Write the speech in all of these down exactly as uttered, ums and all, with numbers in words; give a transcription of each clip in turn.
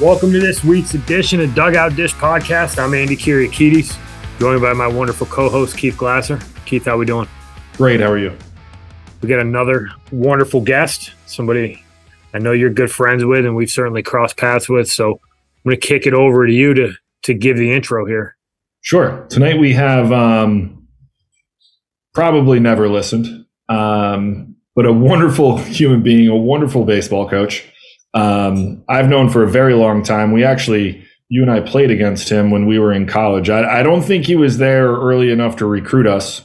Welcome to this week's edition of Dugout Dish Podcast. I'm Andy Kiriakides, joined by my wonderful co-host, Keith Glasser. Keith, how are we doing? Great. How are you? We got another wonderful guest, somebody I know you're good friends with and we've certainly crossed paths with. So I'm going to kick it over to you to, to give the intro here. Sure. Tonight we have um, probably never listened, um, but a wonderful human being, a wonderful baseball coach. Um, I've known for a very long time. We actually, you and I played against him when we were in college. I, I don't think he was there early enough to recruit us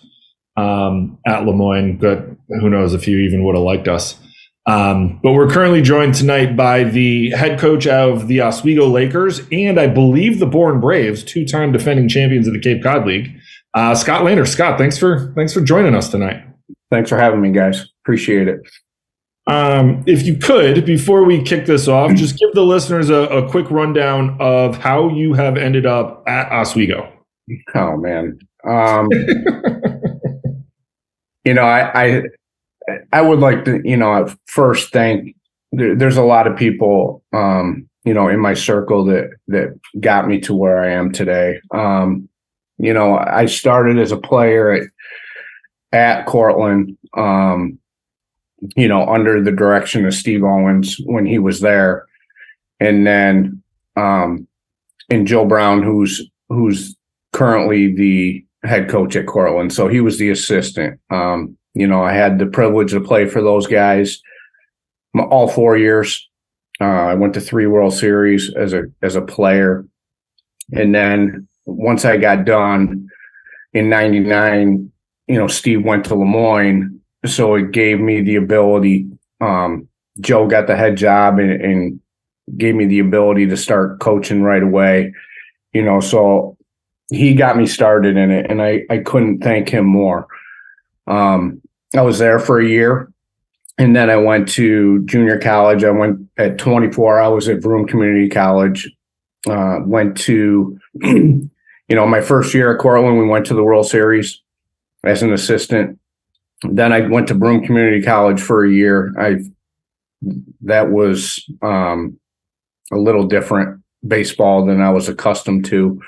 um, at Le Moyne, but who knows if you even would have liked us. Um, but we're currently joined tonight by the head coach of the Oswego Lakers and I believe the Bourne Braves, two-time defending champions of the Cape Cod League, uh, Scott Landers. Scott, thanks for thanks for joining us tonight. Thanks for having me, guys. Appreciate it. Um, if you could, before we kick this off, just give the listeners a, a quick rundown of how you have ended up at Oswego. Oh, man. Um, you know, I, I I would like to, you know, I first thank there, there's a lot of people, um, you know, in my circle that that got me to where I am today. Um, you know, I started as a player at, at Cortland. Um you know, under the direction of Steve Owens when he was there. And then, um, and Joe Brown, who's, who's currently the head coach at Cortland. So he was the assistant. Um, you know, I had the privilege to play for those guys all four years. Uh, I went to three World Series as a, as a player. And then once I got done in ninety-nine, you know, Steve went to Le Moyne. So it gave me the ability, um, Joe got the head job and, and gave me the ability to start coaching right away. You know, so he got me started in it and I, I couldn't thank him more. Um, I was there for a year and then I went to junior college. I went at twenty-four, I was at Broome Community College, uh, went to, you know, my first year at Cortland, we went to the World Series as an assistant. Then I went to Broome Community College for a year. I that was um, a little different baseball than I was accustomed to.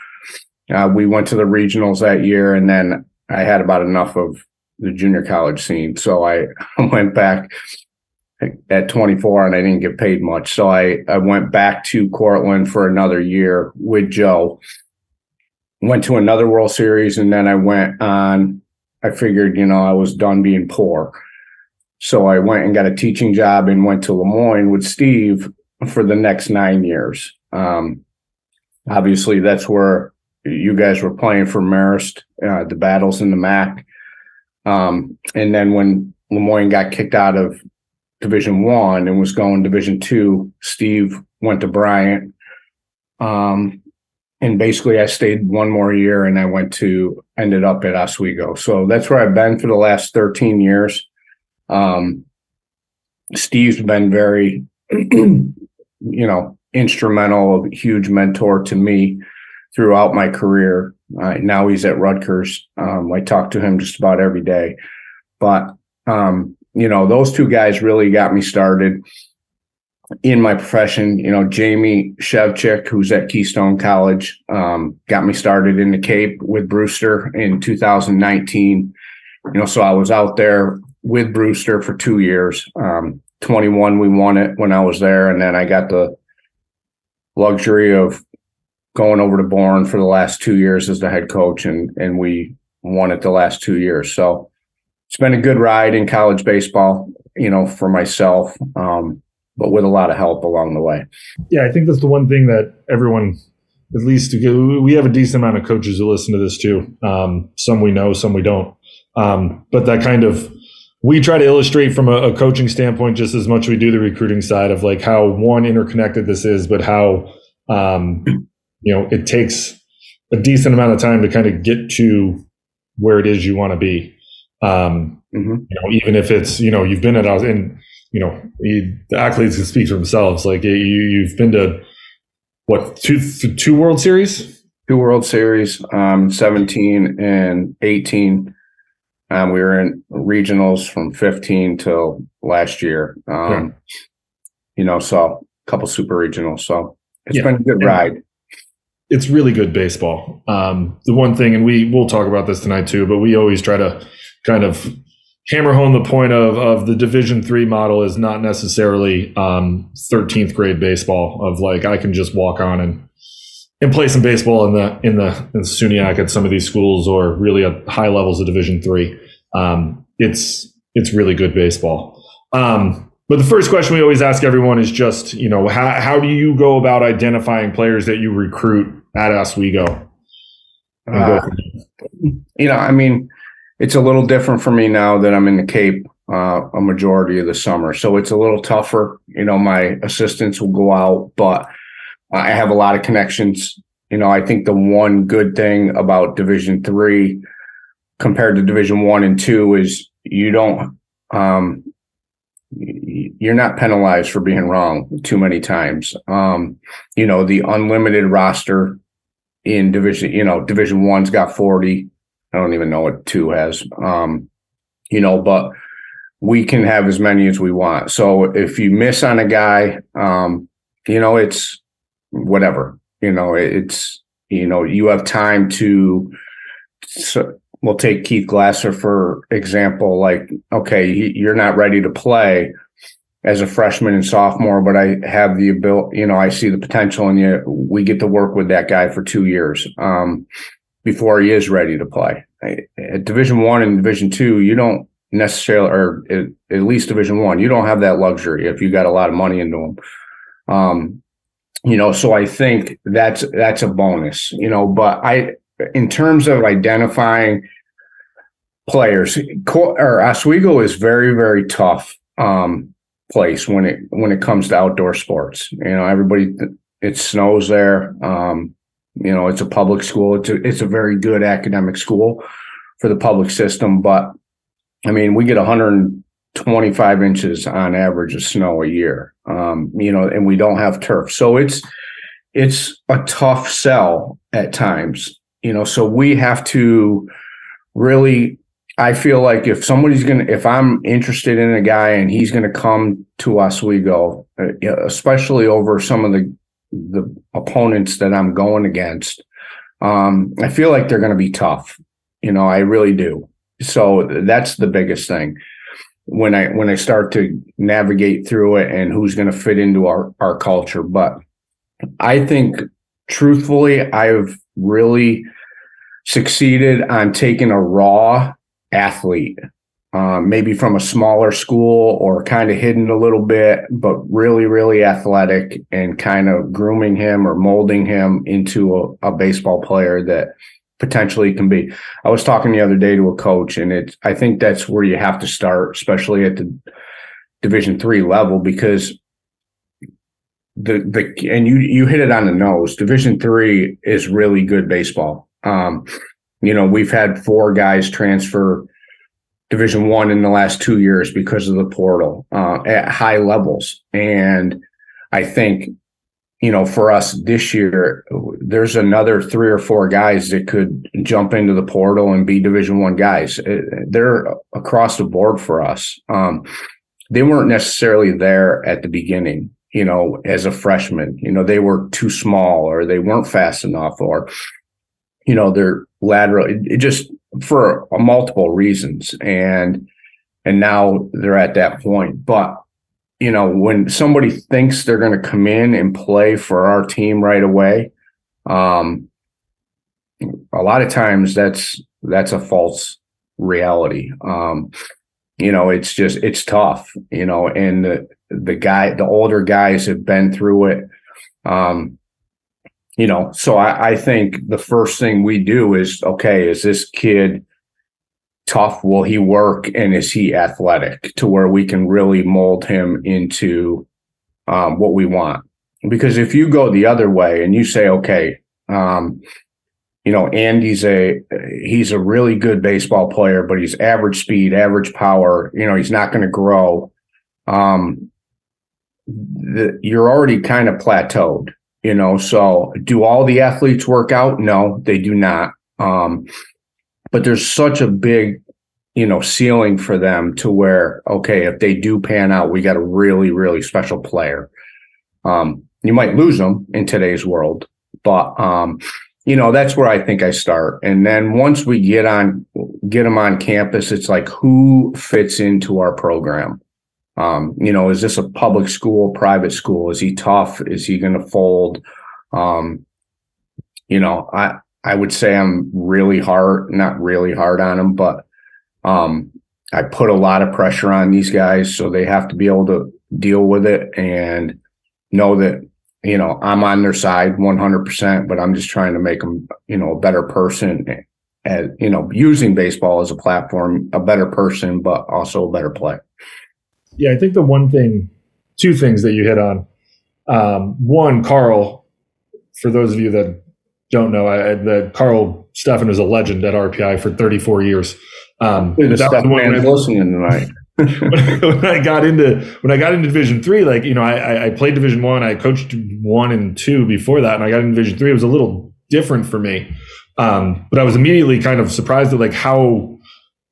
Uh, we went to the regionals that year, and then I had about enough of the junior college scene. So I went back at twenty-four, and I didn't get paid much. So I, I went back to Cortland for another year with Joe, went to another World Series, and then I went on. I figured, you know, I was done being poor. So I went and got a teaching job and went to Le Moyne with Steve for the next nine years. Um, obviously, that's where you guys were playing for Marist, uh, the battles in the M A C. Um, and then when Le Moyne got kicked out of Division One and was going Division Two, Steve went to Bryant. Um And basically I stayed one more year and I went to, ended up at Oswego. So that's where I've been for the last thirteen years. Um, Steve's been very, you know, instrumental, a huge mentor to me throughout my career. Uh, now he's at Rutgers. Um, I talk to him just about every day, but, um, you know, those two guys really got me started in my profession. You know, Jamie Shevchik, who's at Keystone College, um, got me started in the Cape with Brewster in two thousand nineteen. You know, so I was out there with Brewster for two years. Um, twenty-one, we won it when I was there. And then I got the luxury of going over to Bourne for the last two years as the head coach, and, and we won it the last two years. So it's been a good ride in college baseball, you know, for myself. Um, but with a lot of help along the way. Yeah, I think that's the one thing that everyone, at least we have a decent amount of coaches who listen to this too. Um, some we know, some we don't. Um, but that kind of, we try to illustrate from a, a coaching standpoint just as much as we do the recruiting side of like how one interconnected this is, but how, um, you know, it takes a decent amount of time to kind of get to where it is you want to be. Um, mm-hmm. You know, even if it's, you know, you've been at, and you know, you, the accolades can speak for themselves. Like you, you've been to what two, two World Series? two World Series, um, seventeen and eighteen. Um, we were in regionals from fifteen till last year. Um, yeah. You know, so a couple super regionals. So it's yeah. been a good ride. It's really good baseball. Um, the one thing, and we will talk about this tonight too, but we always try to kind of hammer home the point of, of the Division three model is not necessarily um, thirteenth grade baseball of like, I can just walk on and, and play some baseball in the in the, in the SUNYAC at some of these schools, or really at high levels of Division three. Um, it's it's really good baseball. Um, but the first question we always ask everyone is just, you know, how, how do you go about identifying players that you recruit at Oswego? Uh, you know, I mean, it's a little different for me now that I'm in the Cape uh, a majority of the summer. So it's a little tougher. You know, my assistants will go out, but I have a lot of connections. You know, I think the one good thing about Division three compared to Division one and two is you don't, um, you're not penalized for being wrong too many times. Um, you know, the unlimited roster in Division, you know, Division one's got forty. I don't even know what two has, um, you know, but we can have as many as we want. So if you miss on a guy, um, you know, it's, whatever, you know, it's, you know, you have time to, so we'll take Keith Glasser, for example, like, okay, you're not ready to play as a freshman and sophomore, but I have the ability, you know, I see the potential in you. We get to work with that guy for two years um, before he is ready to play. At Division One and Division Two, you don't necessarily, or at, at least Division One, you don't have that luxury if you got a lot of money into them. Um, You know, so I think that's that's a bonus, you know, but I, in terms of identifying players, or Oswego is very, very tough um, place when it when it comes to outdoor sports. You know, everybody, it snows there. Um, you know, it's a public school. It's a, it's a very good academic school for the public system. But, I mean, we get one hundred twenty-five inches on average of snow a year, um, you know, and we don't have turf. So it's it's a tough sell at times, you know, so we have to really, I feel like if somebody's going to, if I'm interested in a guy and he's going to come to Oswego, especially over some of the, the opponents that I'm going against, um, I feel like they're going to be tough. You know, I really do. So that's the biggest thing. When I when I start to navigate through it and who's going to fit into our, our culture. But I think, truthfully, I've really succeeded on taking a raw athlete, um, maybe from a smaller school or kind of hidden a little bit, but really, really athletic, and kind of grooming him or molding him into a, a baseball player that potentially can be. I was talking the other day to a coach, and it's, I think that's where you have to start, especially at the Division three level, because the, the, and you, you hit it on the nose. Division three is really good baseball. Um, you know, we've had four guys transfer Division one in the last two years because of the portal, uh, at high levels. And I think, you know, for us this year, there's another three or four guys that could jump into the portal and be Division One guys. They're across the board for us. Um, they weren't necessarily there at the beginning, you know, as a freshman. You know, they were too small, or they weren't fast enough, or, you know, they're lateral. It, it just for multiple reasons. And, and now they're at that point. But, you know, when somebody thinks they're going to come in and play for our team right away, um, a lot of times that's that's a false reality. Um, you know, it's just it's tough. You know, and the the guy, the older guys have been through it. Um, you know, so I, I think the first thing we do is, okay, is this kid tough? Will he work? And is he athletic to where we can really mold him into um, what we want? Because if you go the other way and you say, okay, um, you know, Andy's a, he's a really good baseball player, but he's average speed, average power, you know, he's not going to grow. Um, the, you're already kind of plateaued. You know, so do all the athletes work out? No, they do not. Um, but there's such a big, you know, ceiling for them to where, okay, if they do pan out, we got a really, really special player. Um, you might lose them in today's world, but, um, you know, that's where I think I start. And then once we get on, get them on campus, it's like, who fits into our program? Um, you know, is this a public school, private school? Is he tough? Is he going to fold? Um, you know, I, I would say I'm really hard, not really hard on him, but um, I put a lot of pressure on these guys. So they have to be able to deal with it and know that, you know, I'm on their side one hundred percent, but I'm just trying to make them, you know, a better person at, you know, using baseball as a platform, a better person, but also a better player. Yeah, I think the one thing, two things that you hit on. Um, one, Carl, for those of you that don't know, I, that Carl Stefan was a legend at R P I for thirty-four years. Um, the Stefan man's listening tonight. when I got into when I got into Division three, like you know, I, I played Division one, I, I coached one and two before that, and I got into Division three. It was a little different for me, um, but I was immediately kind of surprised at like how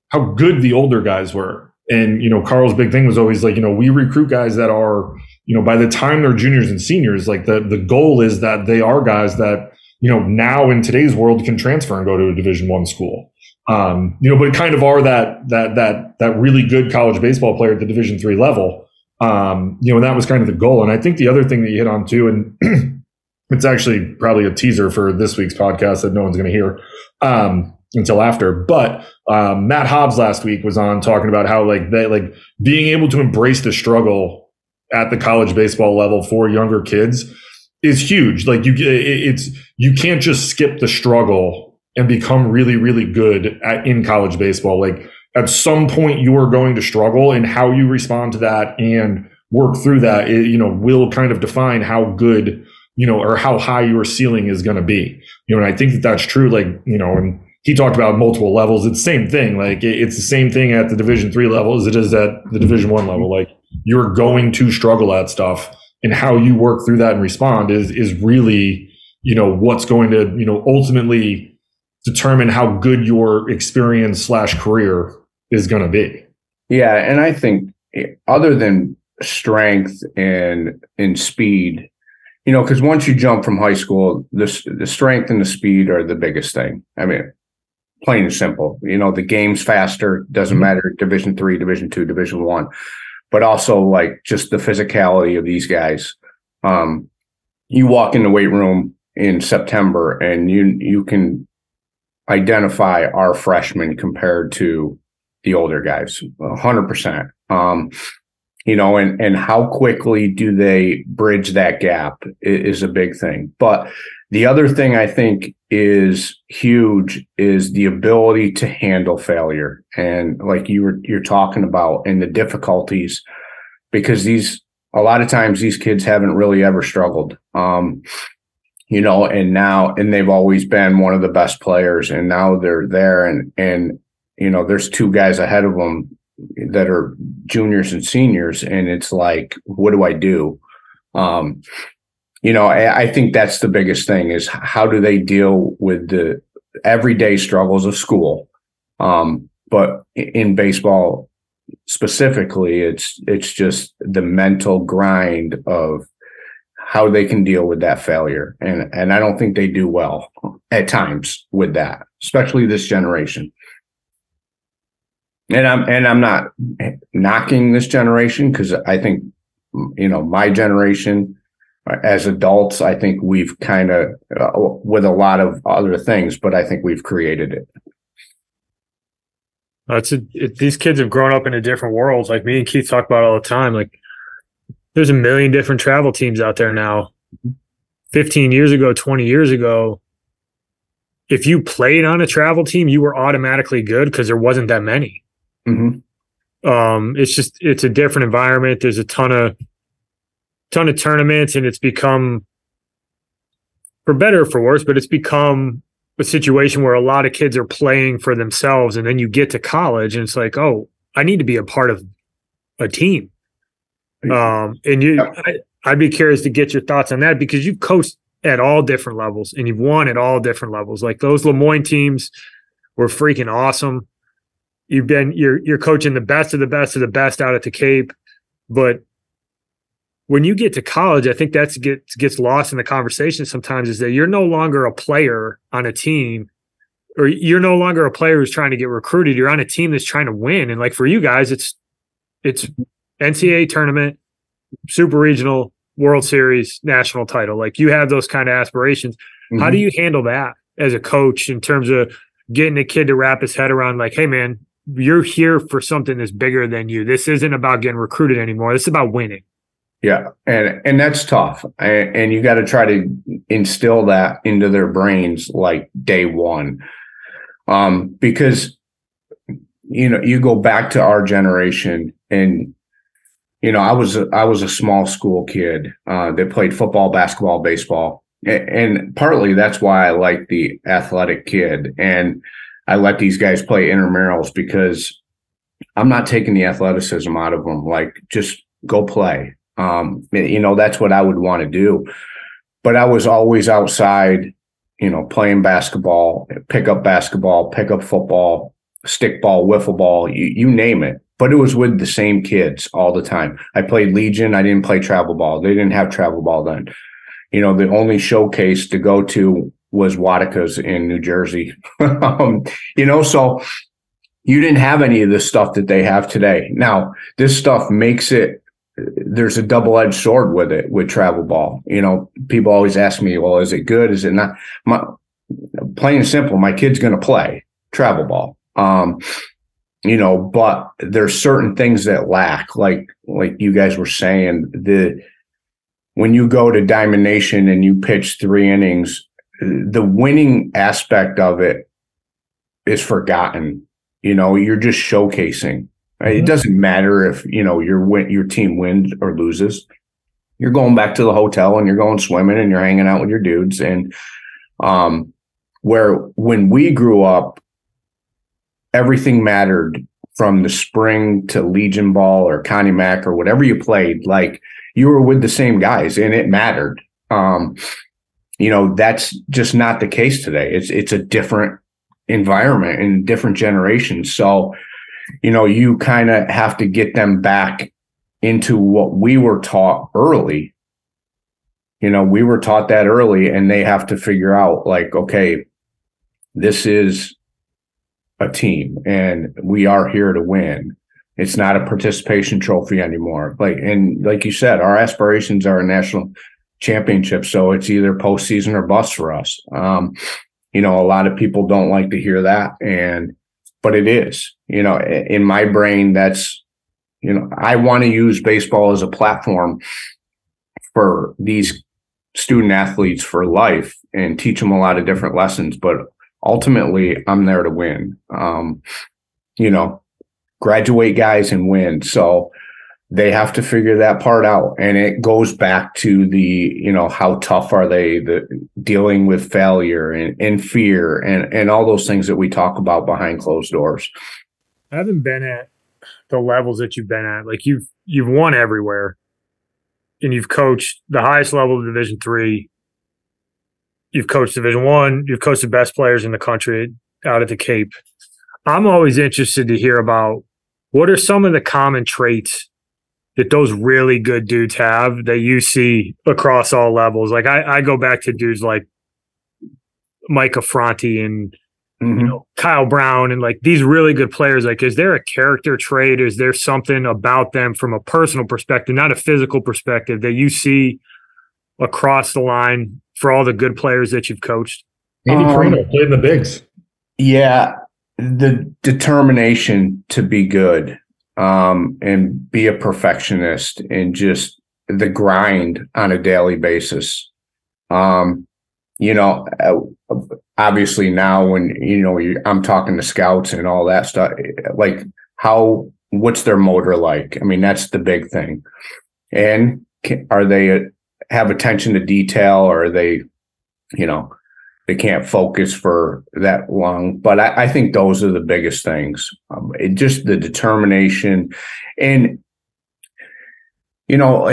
how good the older guys were. And, you know, Carl's big thing was always like, you know, we recruit guys that are, you know, by the time they're juniors and seniors, like the, the goal is that they are guys that, you know, now in today's world can transfer and go to a Division One school. Um, you know, but kind of are that, that, that, that really good college baseball player at the Division Three level. Um, you know, and that was kind of the goal. And I think the other thing that you hit on too, and it's actually probably a teaser for this week's podcast that no one's going to hear. Um, until after, but um, Matt Hobbs last week was on talking about how like they like being able to embrace the struggle at the college baseball level for younger kids is huge. Like you, it's you can't just skip the struggle and become really, really good at in college baseball. Like at some point you are going to struggle, and how you respond to that and work through that, it, you know, will kind of define how good, you know, or how high your ceiling is going to be. You know, and I think that that's true. Like, you know, and he talked about multiple levels. It's the same thing. Like it's the same thing at the Division three level as it is at the Division one level. Like you're going to struggle at stuff, and how you work through that and respond is, is really, you know, what's going to, you know, ultimately determine how good your experience slash career is going to be. Yeah. And I think other than strength and, and speed, you know, cause once you jump from high school, the, the strength and the speed are the biggest thing. I mean, plain and simple, you know, the game's faster, doesn't matter, Division three, Division two, Division one, but also like just the physicality of these guys. Um, you walk in the weight room in September and you, you can identify our freshmen compared to the older guys, one hundred percent. Um, you know, and, and how quickly do they bridge that gap is a big thing. But the other thing I think is huge is the ability to handle failure. And like you were, you're talking about, and the difficulties, because these, a lot of times these kids haven't really ever struggled. Um, you know, and now, and they've always been one of the best players, and now they're there, and, and, you know, there's two guys ahead of them that are juniors and seniors. And it's like, what do I do? Um, You know, I, I think that's the biggest thing is how do they deal with the everyday struggles of school? Um, but in baseball specifically, it's it's just the mental grind of how they can deal with that failure. And, and I don't think they do well at times with that, especially this generation. And I'm and I'm not knocking this generation, because I think, you know, my generation – as adults, I think we've kind of, uh, with a lot of other things, but I think we've created it. It's a, it, these kids have grown up in a different world. Like me and Keith talk about all the time. Like there's a million different travel teams out there now. fifteen years ago, twenty years ago, if you played on a travel team, you were automatically good because there wasn't that many. Mm-hmm. Um, it's just, it's a different environment. There's a ton of, ton of tournaments, and it's become, for better or for worse, but it's become a situation where a lot of kids are playing for themselves. And then you get to college and it's like, oh, I need to be a part of a team. Um, and you, I, I'd be curious to get your thoughts on that, because you've coached at all different levels and you've won at all different levels. Like, those Le Moyne teams were freaking awesome. You've been, you're, you're coaching the best of the best of the best out at the Cape. But when you get to college, I think that's gets, gets lost in the conversation sometimes, is that you're no longer a player on a team, or you're no longer a player who's trying to get recruited. You're on a team that's trying to win. And like, for you guys, it's, it's N C double A tournament, super regional, World Series, national title. Like, you have those kind of aspirations. Mm-hmm. How do you handle that as a coach in terms of getting a kid to wrap his head around, like, hey man, you're here for something that's bigger than you. This isn't about getting recruited anymore. This is about winning. Yeah. And, and that's tough. And, and you got to try to instill that into their brains, like, day one. Um, because, you know, you go back to our generation, and, you know, I was, a, I was a small school kid uh, that played football, basketball, baseball. And, and partly that's why I like the athletic kid. And I let these guys play intramurals, because I'm not taking the athleticism out of them. Like, just go play. Um, you know, that's what I would want to do. But I was always outside, you know, playing basketball, pick up basketball, pick up football, stick ball, wiffle ball, you, you name it. But it was with the same kids all the time. I played Legion. I didn't play travel ball. They didn't have travel ball then. You know, the only showcase to go to was Wattica's in New Jersey. um, you know, so you didn't have any of the stuff that they have today. Now, this stuff makes it, there's a double-edged sword with it, with travel ball. You know, people always ask me, well, is it good? Is it not? My, plain and simple, my kid's going to play travel ball. Um, you know, but there's certain things that lack, like, like you guys were saying, the, when you go to Diamond Nation and you pitch three innings, the winning aspect of it is forgotten. You know, you're just showcasing. Right? Mm-hmm. It doesn't matter if, you know, your win, your team wins or loses. You're going back to the hotel and you're going swimming and you're hanging out with your dudes. And um, where when we grew up, everything mattered, from the spring to Legion Ball or Connie Mack or whatever you played. Like, you were with the same guys and it mattered. Um, You know, that's just not the case today. It's it's a different environment and different generations. So, you know, you kind of have to get them back into what we were taught early. You know, we were taught that early, and they have to figure out, like, okay, this is a team and we are here to win. It's not a participation trophy anymore. Like, and like you said, our aspirations are a national championship, so it's either postseason or bust for us. Um, you know, a lot of people don't like to hear that, and but it is. You know, in my brain, that's, you know, I want to use baseball as a platform for these student athletes for life and teach them a lot of different lessons. But ultimately, I'm there to win. Um, you know, graduate guys and win. So they have to figure that part out. And it goes back to the, you know, how tough are they, the dealing with failure and, and fear and, and all those things that we talk about behind closed doors. I haven't been at the levels that you've been at. Like, you've, you've won everywhere and you've coached the highest level of Division three. You've coached Division one, you've coached the best players in the country out at the Cape. I'm always interested to hear about, what are some of the common traits that those really good dudes have that you see across all levels? Like, I, I go back to dudes like Mike Afranti and mm-hmm. you know, Kyle Brown and like these really good players. Like, is there a character trait? Is there something about them from a personal perspective, not a physical perspective, that you see across the line for all the good players that you've coached? Andy Parno um, played in the bigs. Yeah. The determination to be good. Um, and be a perfectionist and just the grind on a daily basis. Um, you know, obviously now when, you know, you, I'm talking to scouts and all that stuff, like how, what's their motor like? I mean, that's the big thing. And can, are they have attention to detail, or are they, you know, they can't focus for that long? But I, I think those are the biggest things. Um, it, just the determination. And you know,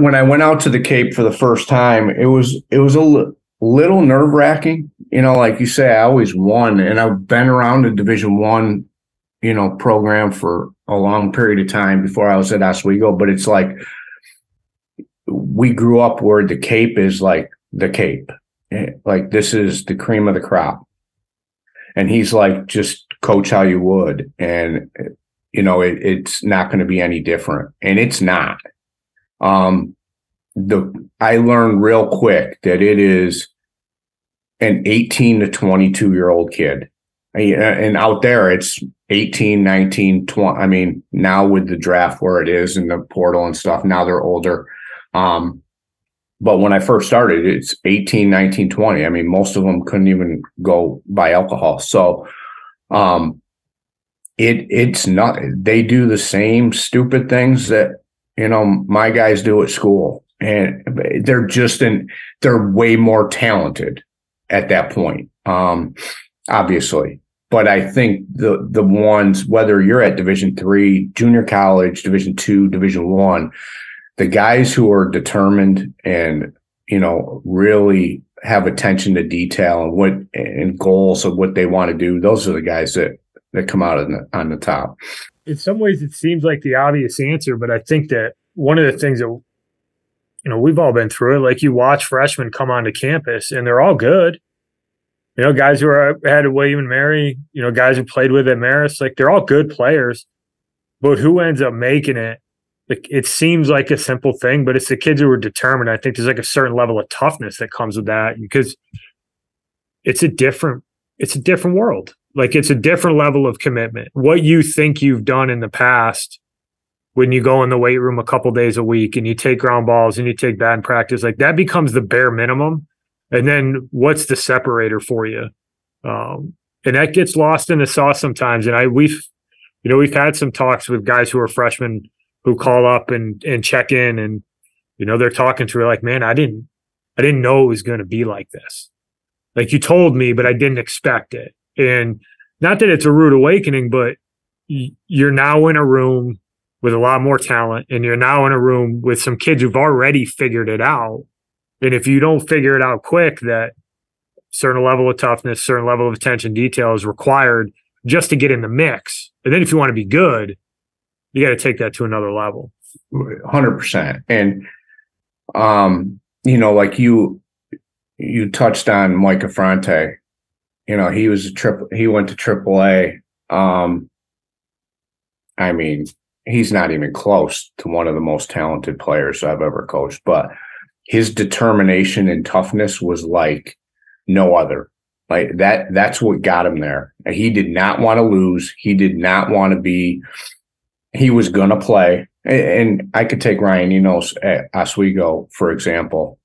when I went out to the Cape for the first time, it was it was a little nerve wracking. You know, like you say, I always won, and I've been around a Division I, you know, program for a long period of time before I was at Oswego. But it's like we grew up where the Cape is like the Cape, like this is the cream of the crop, and he's like, just coach how you would, and you know, it, it's not going to be any different. And it's not. Um, the I learned real quick that it is an eighteen to twenty-two year old kid. And out there, it's eighteen, nineteen, twenty. I mean, now with the draft where it is and the portal and stuff, now they're older. Um, but when I first started, it's eighteen, nineteen, twenty. I mean, most of them couldn't even go buy alcohol. So, um, It it's not, they do the same stupid things that, you know, my guys do at school, and they're just in, they're way more talented at that point. Um, obviously, but I think the, the ones, whether you're at Division three, junior college, Division two, Division one, the guys who are determined and, you know, really have attention to detail and what, and goals of what they want to do. Those are the guys that, that come out on the, on the top. In some ways, it seems like the obvious answer, but I think that one of the things that, you know, we've all been through it. Like, you watch freshmen come onto campus and they're all good. You know, guys who are at William and Mary, you know, guys who played with at Marist, like they're all good players, but who ends up making it? Like, it seems like a simple thing, but it's the kids who are determined. I think there's like a certain level of toughness that comes with that, because it's a different, it's a different world. Like, it's a different level of commitment. What you think you've done in the past, when you go in the weight room a couple days a week and you take ground balls and you take that in practice, like that becomes the bare minimum. And then what's the separator for you? Um, and that gets lost in the sauce sometimes. And I, we've, you know, we've had some talks with guys who are freshmen who call up and, and check in, and, you know, they're talking to her like, man, I didn't, I didn't know it was going to be like this. Like, you told me, but I didn't expect it. And not that it's a rude awakening, but you're now in a room with a lot more talent, and you're now in a room with some kids who've already figured it out. And if you don't figure it out quick, that certain level of toughness, certain level of attention detail is required just to get in the mix. And then if you want to be good, you got to take that to another level. one hundred percent. And, um, you know, like you, you touched on Mike Afranti. You know, he was a triple, he went to triple A. Um, I mean, he's not even close to one of the most talented players I've ever coached, but his determination and toughness was like no other. Like that, that's what got him there. He did not want to lose. He did not want to be, he was going to play. And I could take Ryan Enos at Oswego, for example,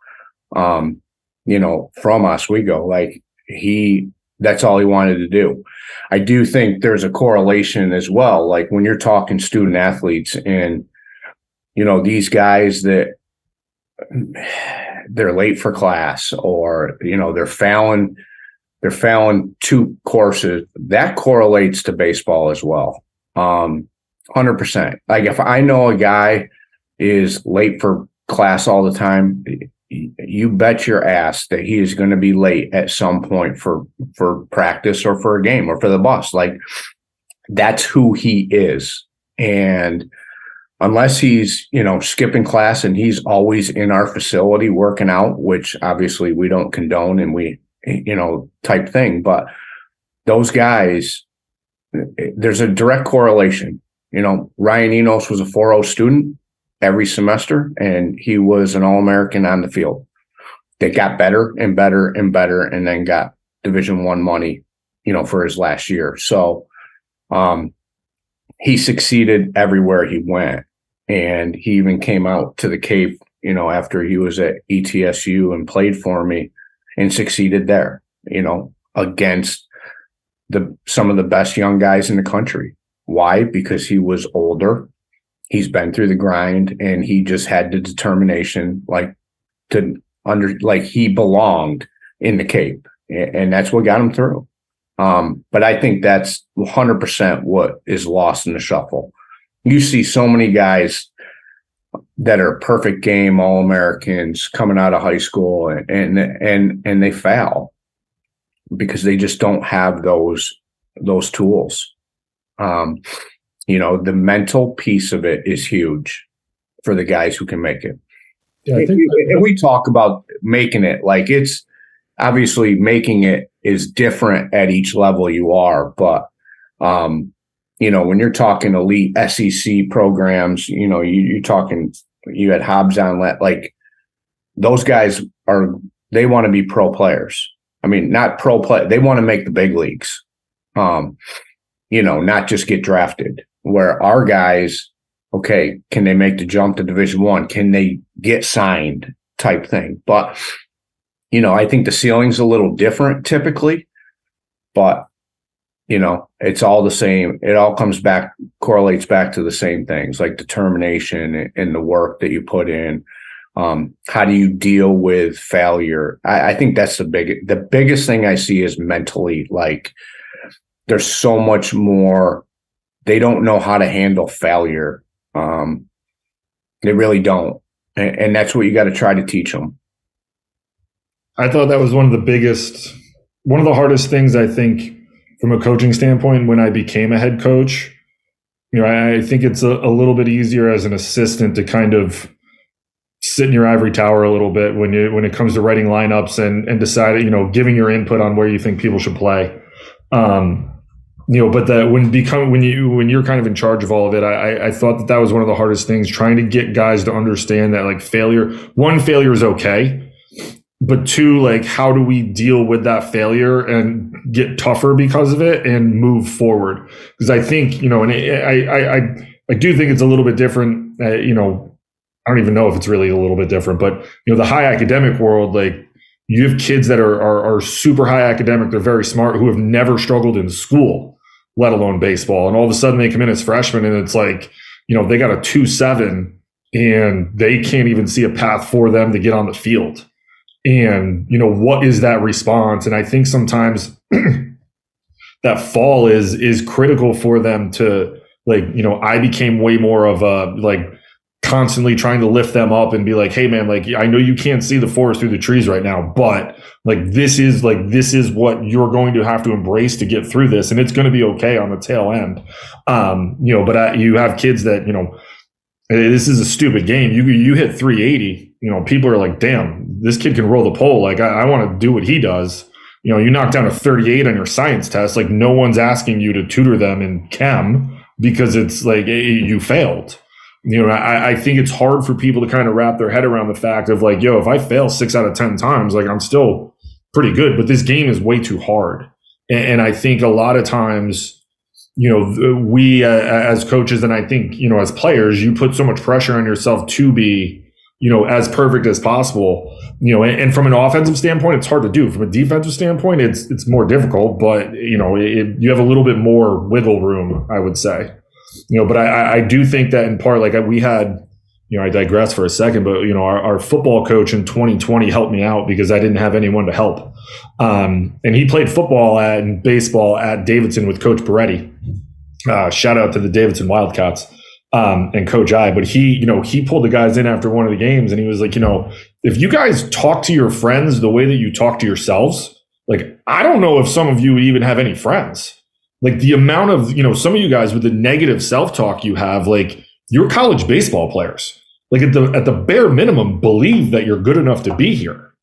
um, you know, from Oswego, like he, that's all he wanted to do. I do think there's a correlation as well. Like when you're talking student athletes and, you know, these guys that they're late for class, or, you know, they're failing, they're failing two courses, that correlates to baseball as well. Um, one hundred percent. Like if I know a guy is late for class all the time, you bet your ass that he is going to be late at some point for, for practice or for a game or for the bus. Like that's who he is. And unless he's, you know, skipping class and he's always in our facility working out, which obviously we don't condone and we, you know, type thing, but those guys, there's a direct correlation. You know, Ryan Enos was a four oh student every semester, and he was an All-American on the field. They got better and better and better, and then got Division One money, you know, for his last year. So um, he succeeded everywhere he went, and he even came out to the Cape, you know, after he was at E T S U and played for me and succeeded there, you know, against the some of the best young guys in the country. Why? Because he was older. He's been through the grind, and he just had the determination, like to under, like he belonged in the Cape, and that's what got him through. Um, but I think that's one hundred percent what is lost in the shuffle. You see so many guys that are perfect game All-Americans coming out of high school, and and and, and they foul because they just don't have those those tools. Um, you know, the mental piece of it is huge for the guys who can make it. Yeah, I think that- and we talk about making it like it's obviously making it is different at each level you are, but um, you know, when you're talking elite S E C programs, you know, you, you're talking, you had Hobbs on, like those guys are, they want to be pro players. I mean, not pro play. They want to make the big leagues, um, you know, not just get drafted, where our guys, okay, can they make the jump to Division One? Can they get signed type thing? But, you know, I think the ceiling's a little different typically, but you know, it's all the same. It all comes back, correlates back to the same things, like determination and the work that you put in. Um, how do you deal with failure? I, I think that's the big, the biggest thing I see is mentally. Like, there's so much more. They don't know how to handle failure. Um, they really don't, and, and that's what you got to try to teach them. I thought that was one of the biggest, one of the hardest things I think. From a coaching standpoint, when I became a head coach, you know, I, I think it's a, a little bit easier as an assistant to kind of sit in your ivory tower a little bit when you when it comes to writing lineups and and deciding, you know, giving your input on where you think people should play. Um, you know, but that when become when you when you're kind of in charge of all of it, I, I thought that that was one of the hardest things, trying to get guys to understand that like failure, one, failure is okay. But two, like, how do we deal with that failure and get tougher because of it and move forward? Because I think, you know, and it, I, I, I do think it's a little bit different. Uh, you know, I don't even know if it's really a little bit different, but you know, the high academic world, like you have kids that are, are, are super high academic. They're very smart, who have never struggled in school, let alone baseball. And all of a sudden they come in as freshmen and it's like, you know, they got a two seven and they can't even see a path for them to get on the field. And, you know, what is that response? And I think sometimes that fall is is critical for them to, like, you know, I became way more of a, like, constantly trying to lift them up and be like, hey, man, like, I know you can't see the forest through the trees right now, but, like, this is, like, this is what you're going to have to embrace to get through this. And it's going to be okay on the tail end. Um, you know, but I, you have kids that, you know, this is a stupid game. You you hit three eighty, you know, people are like, damn, this kid can roll the pole. Like, I, I want to do what he does. You know, you knock down a thirty-eight on your science test. Like, no one's asking you to tutor them in chem because it's like it, you failed. You know, I, I think it's hard for people to kind of wrap their head around the fact of like, yo, if I fail six out of ten times, like I'm still pretty good, but this game is way too hard. And, and I think a lot of times, you know, we uh, as coaches, and I think, you know, as players, you put so much pressure on yourself to be, you know, as perfect as possible, you know, and, and from an offensive standpoint, it's hard to do. From a defensive standpoint, it's it's more difficult, but, you know, it, you have a little bit more wiggle room, I would say, you know, but I, I do think that in part, like we had, you know, I digress for a second, but, you know, our, our football coach in twenty twenty helped me out because I didn't have anyone to help. Um, and he played football at, and baseball at Davidson with Coach Beretti. Uh, shout out to the Davidson Wildcats um, and Coach I. But he, you know, he pulled the guys in after one of the games and he was like, you know, if you guys talk to your friends the way that you talk to yourselves, like, I don't know if some of you even have any friends. Like the amount of, you know, some of you guys with the negative self-talk you have, like, you're college baseball players. Like at the at the bare minimum, believe that you're good enough to be here.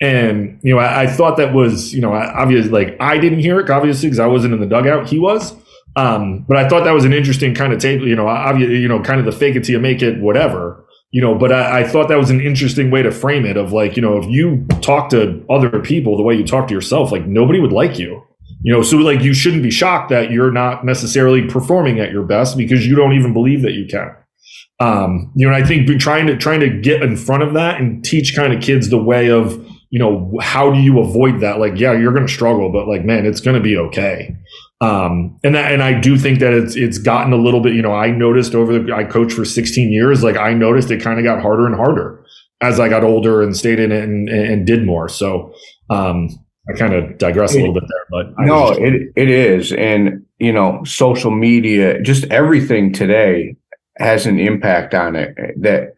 And, you know, I, I thought that was, you know, obviously, like, I didn't hear it, obviously, because I wasn't in the dugout. He was. Um, but I thought that was an interesting kind of tape, you know, obviously, you know, kind of the fake it till you make it, whatever, you know, but I, I thought that was an interesting way to frame it of like, you know, if you talk to other people the way you talk to yourself, like nobody would like you, you know, so like you shouldn't be shocked that you're not necessarily performing at your best because you don't even believe that you can. Um, you know, and I think trying to trying to get in front of that and teach kind of kids the way of, you know, how do you avoid that? Like, yeah, you're going to struggle, but like, man, it's going to be okay. Um, and that, and I do think that it's, it's gotten a little bit, you know, I noticed over the, I coached for sixteen years. Like I noticed it kind of got harder and harder as I got older and stayed in it and, and did more. So, um, I kind of digress a little bit there, but I no, just- it, it is. And, you know, social media, just everything today has an impact on it that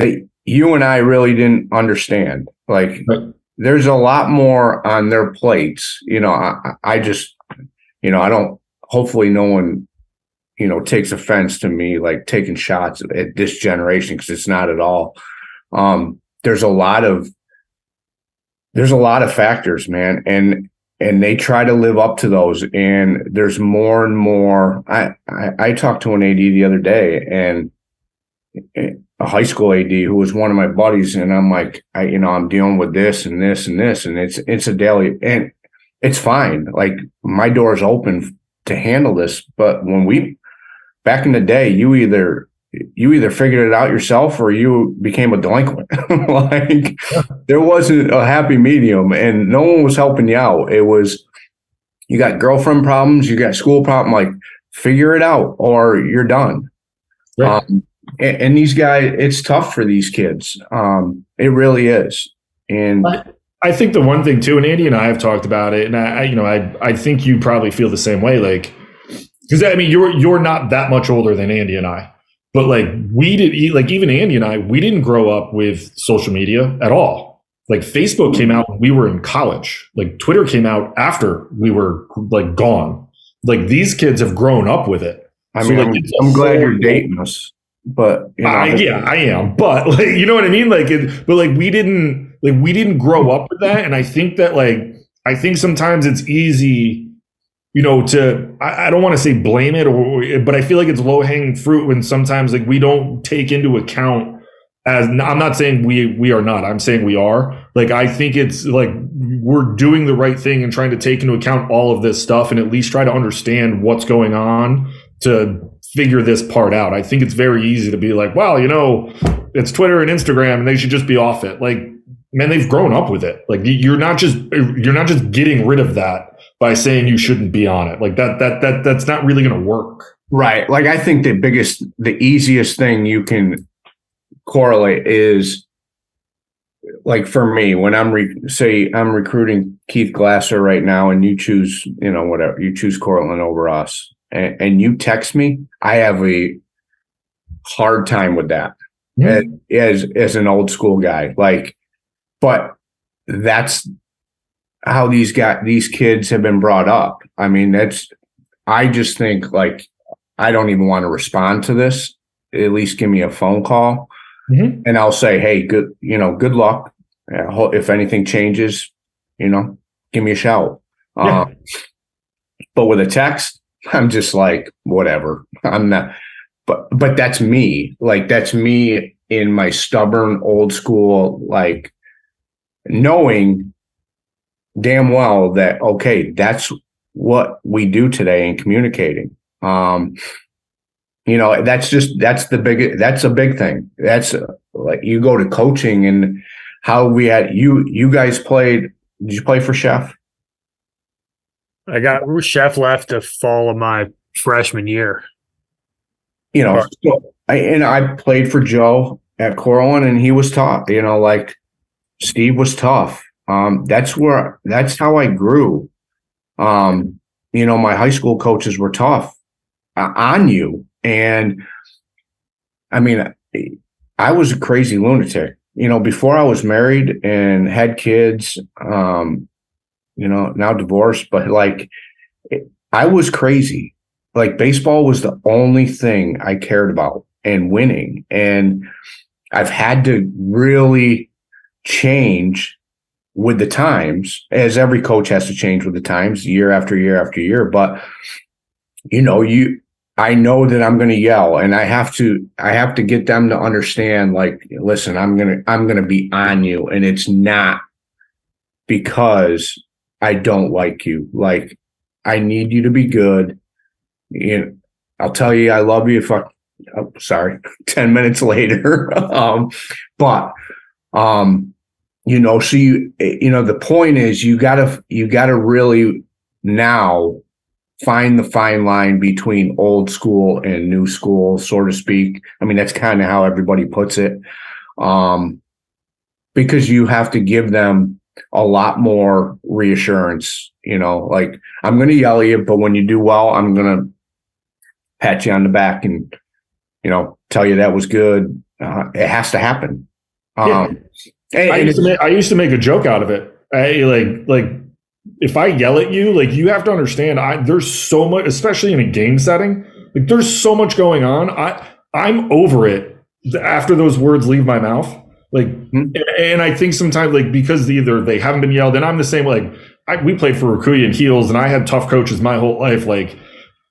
that you and I really didn't understand. Like, right. There's a lot more on their plates. You know, I, I just, you know, I don't, hopefully no one, you know, takes offense to me, like taking shots at this generation, because it's not at all. Um, there's a lot of, there's a lot of factors, man. And, and they try to live up to those. And there's more and more. I, I, I talked to an A D the other day, and a high school A D who was one of my buddies. And I'm like, I, you know, I'm dealing with this and this and this, and it's, it's a daily, and it's fine. Like, my door is open to handle this. But when we, back in the day, you either, you either figured it out yourself or you became a delinquent. Like, yeah. There wasn't a happy medium, and no one was helping you out. It was, you got girlfriend problems, you got school problem, like, figure it out or you're done. Yeah. Um, and, and these guys, it's tough for these kids. Um, it really is. And but I think the one thing too, and Andy and I have talked about it, and I, I you know, I, I think you probably feel the same way. Like, because I mean, you're, you're not that much older than Andy and I. But like, we did, like, even Andy and I, we didn't grow up with social media at all. Like, Facebook came out when we were in college. Like, Twitter came out after we were like gone. Like, these kids have grown up with it. I mean, so, like, I'm, I'm glad you're dating us, but you know, I, yeah, I am. But like, you know what I mean? Like, it, but like, we didn't, like, we didn't grow up with that. And I think that, like, I think sometimes it's easy, you know, to, I, I don't want to say blame it, or, but I feel like it's low hanging fruit when sometimes, like, we don't take into account, as, I'm not saying we, we are not, I'm saying we are. Like, I think it's like, we're doing the right thing and trying to take into account all of this stuff and at least try to understand what's going on to figure this part out. I think it's very easy to be like, well, you know, it's Twitter and Instagram and they should just be off it. Like, man, they've grown up with it. Like, you're not just, you're not just getting rid of that by saying you shouldn't be on it. Like, that, that, that, that's not really going to work. Right. Like, I think the biggest, the easiest thing you can correlate is, like, for me, when I'm re- say I'm recruiting Keith Glasser right now, and you choose, you know, whatever, you choose Cortland over us, and, and you text me, I have a hard time with that. Yeah. as, as an old school guy. Like, but that's how these got these kids have been brought up. I mean, that's, I just think, like, I don't even want to respond to this. At least give me a phone call, mm-hmm. and I'll say, hey, good, you know, good luck. If anything changes, you know, give me a shout. Yeah. Um, but with a text, I'm just like, whatever. I'm not, but, but that's me. Like, that's me in my stubborn old school, like, knowing damn well that, okay, that's what we do today in communicating. Um, you know, that's just, that's the big, that's a big thing. That's uh, like, you go to coaching and how we had, you, you guys played, did you play for Chef? I got, Chef left the fall of my freshman year. You know, so I, and I played for Joe at Cortland, and he was tough, you know, like, Steve was tough. Um, that's where, that's how I grew. Um, you know, my high school coaches were tough uh, on you. And I mean, I was a crazy lunatic, you know, before I was married and had kids, um, you know, now divorced, but like, it, I was crazy. Like, baseball was the only thing I cared about, and winning. And I've had to really change with the times, as every coach has to change with the times, year after year after year. But you know, you, I know that I'm going to yell, and I have to, I have to get them to understand, like, listen, I'm going to, I'm going to be on you, and it's not because I don't like you. Like, I need you to be good. You know, I'll tell you, I love you if I, oh, sorry, ten minutes later. um, but, um, You know, so you, you know, the point is you gotta, you gotta really now find the fine line between old school and new school, so to speak. I mean, that's kind of how everybody puts it. Um, because you have to give them a lot more reassurance, you know, like, I'm going to yell at you, but when you do well, I'm going to pat you on the back and, you know, tell you that was good. uh, it has to happen. Um, yeah. I, used to make, I used to make a joke out of it. I, like, like if I yell at you, like you have to understand, I, there's so much, especially in a game setting, like there's so much going on. I, I'm over it after those words leave my mouth. Like, mm-hmm. and, and I think sometimes like, because either they haven't been yelled, and I'm the same, like I, we played for Rukui and Heels and I had tough coaches my whole life. Like,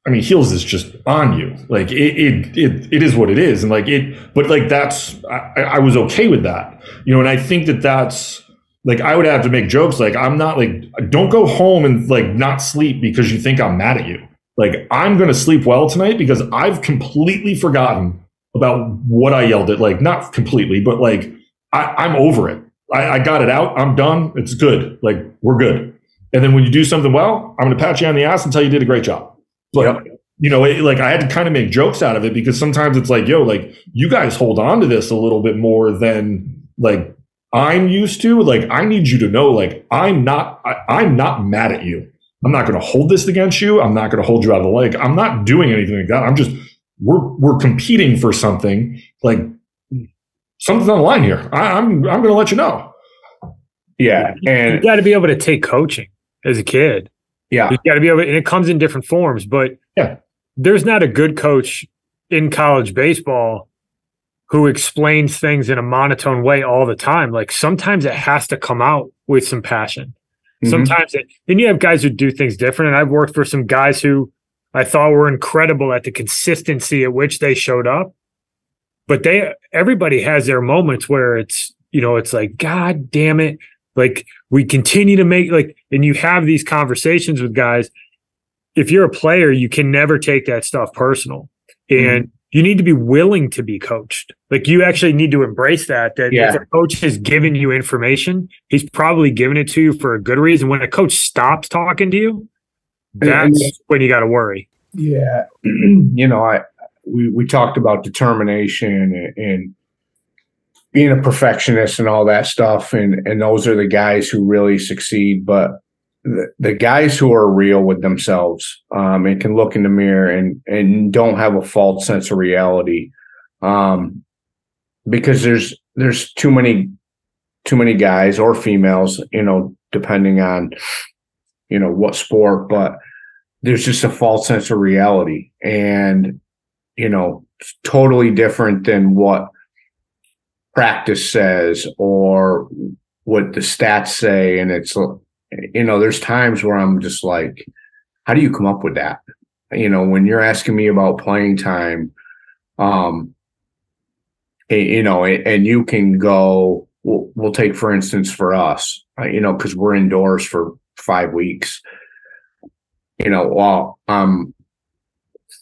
I mean, Heels is just on you. Like it, it, it, it is what it is. And like it, but like, that's, I, I was okay with that, you know? And I think that that's like, I would have to make jokes. Like, I'm not like, don't go home and like not sleep because you think I'm mad at you. Like I'm going to sleep well tonight because I've completely forgotten about what I yelled at. Like not completely, but like, I, I'm over it. I, I got it out. I'm done. It's good. Like we're good. And then when you do something well, I'm going to pat you on the ass and tell you did a great job. But yep. you know, it, like I had to kind of make jokes out of it because sometimes it's like, yo, like you guys hold on to this a little bit more than like I'm used to. Like I need you to know, like I'm not, I, I'm not mad at you. I'm not going to hold this against you. I'm not going to hold you out of the leg. I'm not doing anything like that. I'm just we're we're competing for something like. Something's on the line here. I, I'm I'm going to let you know. Yeah, and you got to be able to take coaching as a kid. Yeah, you got to be able, and it comes in different forms. But yeah, there's not a good coach in college baseball who explains things in a monotone way all the time. Like sometimes it has to come out with some passion. Mm-hmm. Sometimes it, and you have guys who do things different. And I've worked for some guys who I thought were incredible at the consistency at which they showed up. But they, everybody has their moments where it's, you know, it's like, God damn it. Like we continue to make like, and you have these conversations with guys. If you're a player, you can never take that stuff personal and mm-hmm. you need to be willing to be coached. Like you actually need to embrace that, that yeah. if a coach has given you information, he's probably given it to you for a good reason. When a coach stops talking to you, that's mm-hmm. when you got to worry. Yeah. You know, I, We we talked about determination and, and being a perfectionist and all that stuff, and and those are the guys who really succeed. But the, the guys who are real with themselves um, and can look in the mirror and and don't have a false sense of reality, um, because there's there's too many too many guys or females, you know, depending on you know what sport, but there's just a false sense of reality and. You know, totally different than what practice says or what the stats say. And it's, you know, there's times where I'm just like, how do you come up with that? You know, when you're asking me about playing time, um, you know, and you can go, we'll, we'll take, for instance, for us, you know, because we're indoors for five weeks, you know, well, um,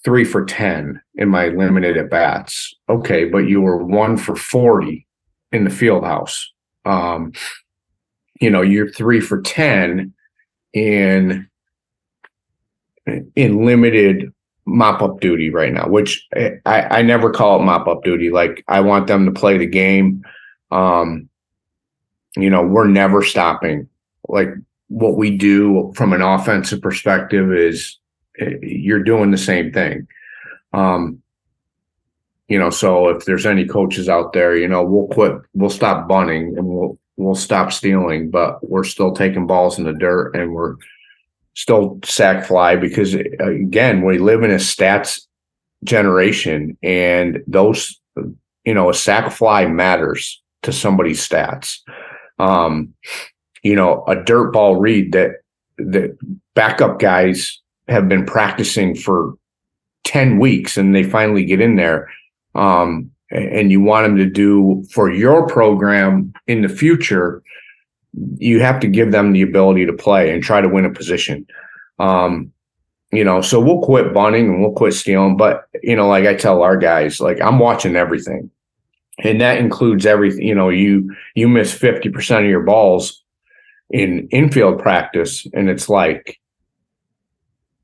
three for ten in my limited at bats. Okay, but you were one for forty in the field house. Um, you know, you're three for ten in in limited mop-up duty right now, which I, I never call it mop-up duty. Like I want them to play the game. Um, you know, we're never stopping. Like what we do from an offensive perspective is you're doing the same thing. Um, you know, so if there's any coaches out there, you know, we'll quit, we'll stop bunting and we'll, we'll stop stealing, but we're still taking balls in the dirt and we're still sack fly because again, we live in a stats generation and those, you know, a sack fly matters to somebody's stats. Um, you know, a dirt ball read that the backup guys have been practicing for ten weeks and they finally get in there. Um, and you want them to do for your program in the future, you have to give them the ability to play and try to win a position. Um, you know, so we'll quit bunting and we'll quit stealing, but you know, like I tell our guys, like I'm watching everything and that includes everything. You know, you, you miss fifty percent of your balls in infield practice. And it's like,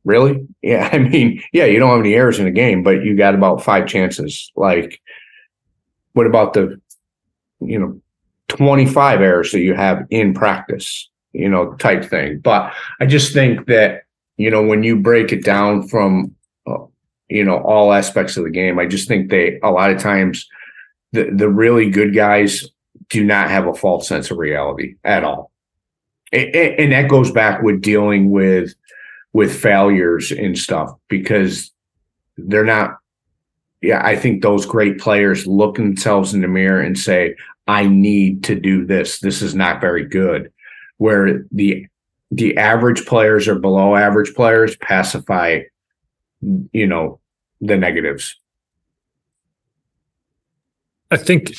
really? Yeah. I mean, yeah, you don't have any errors in the game, but you got about five chances. Like, what about the, you know, twenty-five errors that you have in practice, you know, type thing. But I just think that, you know, when you break it down from, uh, you know, all aspects of the game, I just think they, a lot of times the, the really good guys do not have a false sense of reality at all. And, and that goes back with dealing with with failures and stuff, because they're not, yeah, I think those great players look themselves in the mirror and say, I need to do this. This is not very good. Where the the average players or below average players pacify, you know, the negatives. I think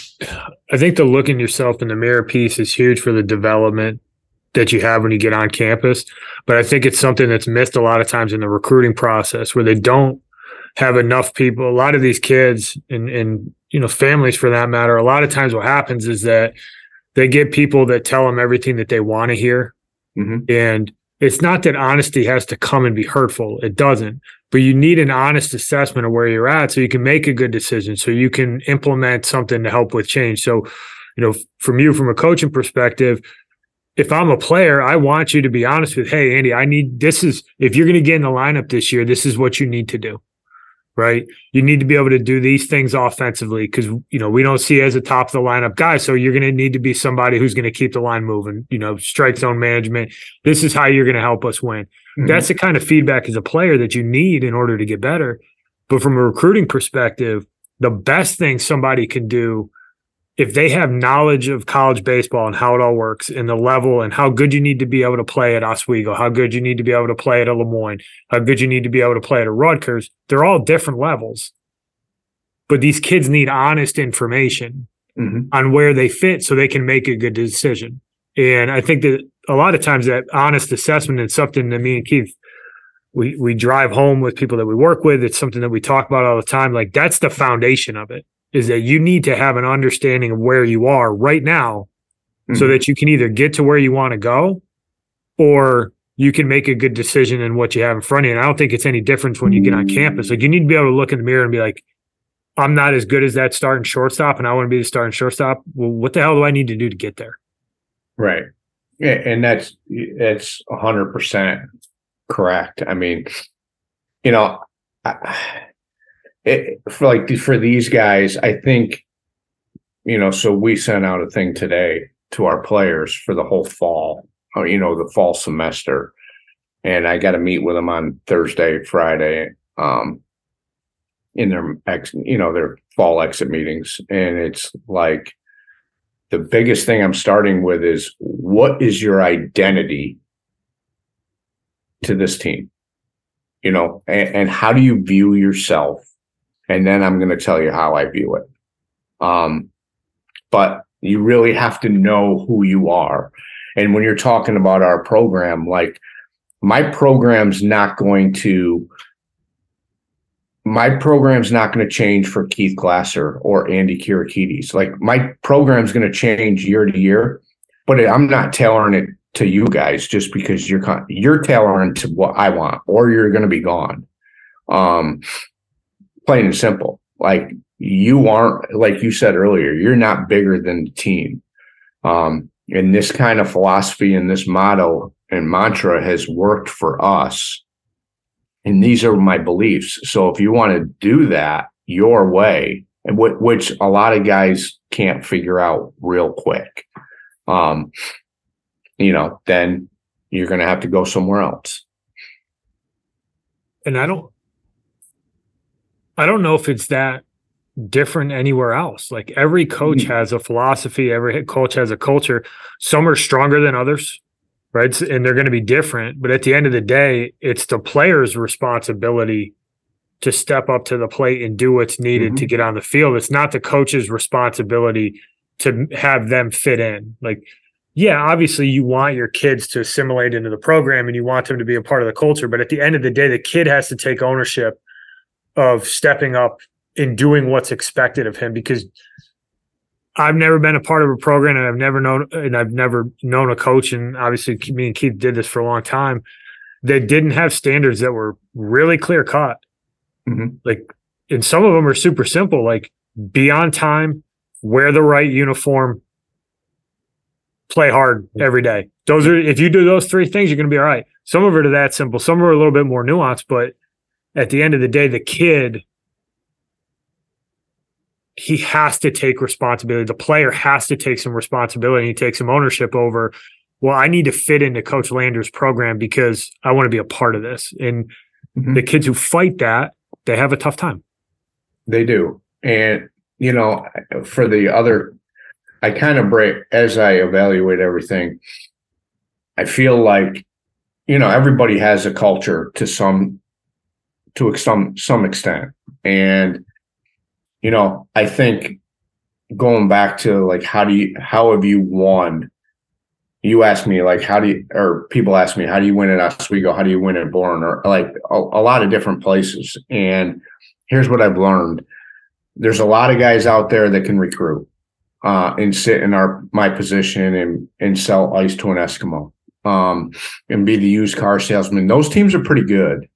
I think the looking yourself in the mirror piece is huge for the development that you have when you get on campus. But I think it's something that's missed a lot of times in the recruiting process, where they don't have enough people. A lot of these kids and, and you know, families for that matter, a lot of times what happens is that they get people that tell them everything that they want to hear. Mm-hmm. And it's not that honesty has to come and be hurtful. It doesn't. But you need an honest assessment of where you're at so you can make a good decision, so you can implement something to help with change. So, you know, from you, from a coaching perspective, if I'm a player, I want you to be honest with, hey, Andy, I need, this is, if you're going to get in the lineup this year, this is what you need to do, right? You need to be able to do these things offensively because, you know, we don't see as a top of the lineup guy. So you're going to need to be somebody who's going to keep the line moving, you know, strike zone management. This is how you're going to help us win. Mm-hmm. That's the kind of feedback as a player that you need in order to get better. But from a recruiting perspective, the best thing somebody can do, if they have knowledge of college baseball and how it all works and the level and how good you need to be able to play at Oswego, how good you need to be able to play at a Le Moyne, how good you need to be able to play at a Rutgers, they're all different levels. But these kids need honest information mm-hmm. on where they fit so they can make a good decision. And I think that a lot of times that honest assessment is something that me and Keith, we we drive home with people that we work with. It's something that we talk about all the time. Like, that's the foundation of it. Is that you need to have an understanding of where you are right now mm-hmm. so that you can either get to where you want to go or you can make a good decision in what you have in front of you. And I don't think it's any different when you get on campus. Like, you need to be able to look in the mirror and be like, I'm not as good as that starting shortstop and I want to be the starting shortstop. Well, what the hell do I need to do to get there? Right. Yeah, and that's, that's one hundred percent correct. I mean, you know, I, It, for like for these guys, I think, you know, so we sent out a thing today to our players for the whole fall, or, you know, the fall semester. And I got to meet with them on Thursday, Friday, um, in their, ex, you know, their fall exit meetings. And it's like the biggest thing I'm starting with is, what is your identity to this team? You know, and, and how do you view yourself? And then I'm going to tell you how I view it. Um, but you really have to know who you are. And when you're talking about our program, like, my program's not going to, my program's not going to change for Keith Glasser or Andy Kiriakides. Like, my program's going to change year to year, but I'm not tailoring it to you guys just because you're, you're tailoring to what I want, or you're going to be gone. Um, Plain and simple. Like, you aren't, like you said earlier, you're not bigger than the team. Um, and this kind of philosophy and this motto and mantra has worked for us. And these are my beliefs. So if you want to do that your way, and w- which a lot of guys can't figure out real quick, um, you know, then you're going to have to go somewhere else. And I don't, I don't know if it's that different anywhere else. Like, every coach mm-hmm. has a philosophy. Every coach has a culture. Some are stronger than others, right? And they're going to be different. But at the end of the day, it's the player's responsibility to step up to the plate and do what's needed mm-hmm. to get on the field. It's not the coach's responsibility to have them fit in. Like, yeah, obviously you want your kids to assimilate into the program and you want them to be a part of the culture. But at the end of the day, the kid has to take ownership of stepping up and doing what's expected of him, because I've never been a part of a program and I've never known, and I've never known a coach. And obviously me and Keith did this for a long time. They didn't have standards that were really clear cut. Mm-hmm. Like, and some of them are super simple, like be on time, wear the right uniform, play hard every day. Those are, if you do those three things, you're going to be all right. Some of it are that simple. Some are a little bit more nuanced, but at the end of the day, the kid he has to take responsibility. The player has to take some responsibility. He takes some ownership over, well, I need to fit into Coach Landers' program because I want to be a part of this. And mm-hmm. the kids who fight that, they have a tough time. They do. And, you know, for the other, I kind of break, as I evaluate everything, I feel like, you know, everybody has a culture to some, to some, some extent. And, you know, I think going back to like, how do you, how have you won? You asked me like, how do you, or people ask me, how do you win at Oswego? How do you win at Bourne? Or like a, a lot of different places. And here's what I've learned. There's a lot of guys out there that can recruit uh, and sit in our, my position and, and sell ice to an Eskimo um, and be the used car salesman. Those teams are pretty good.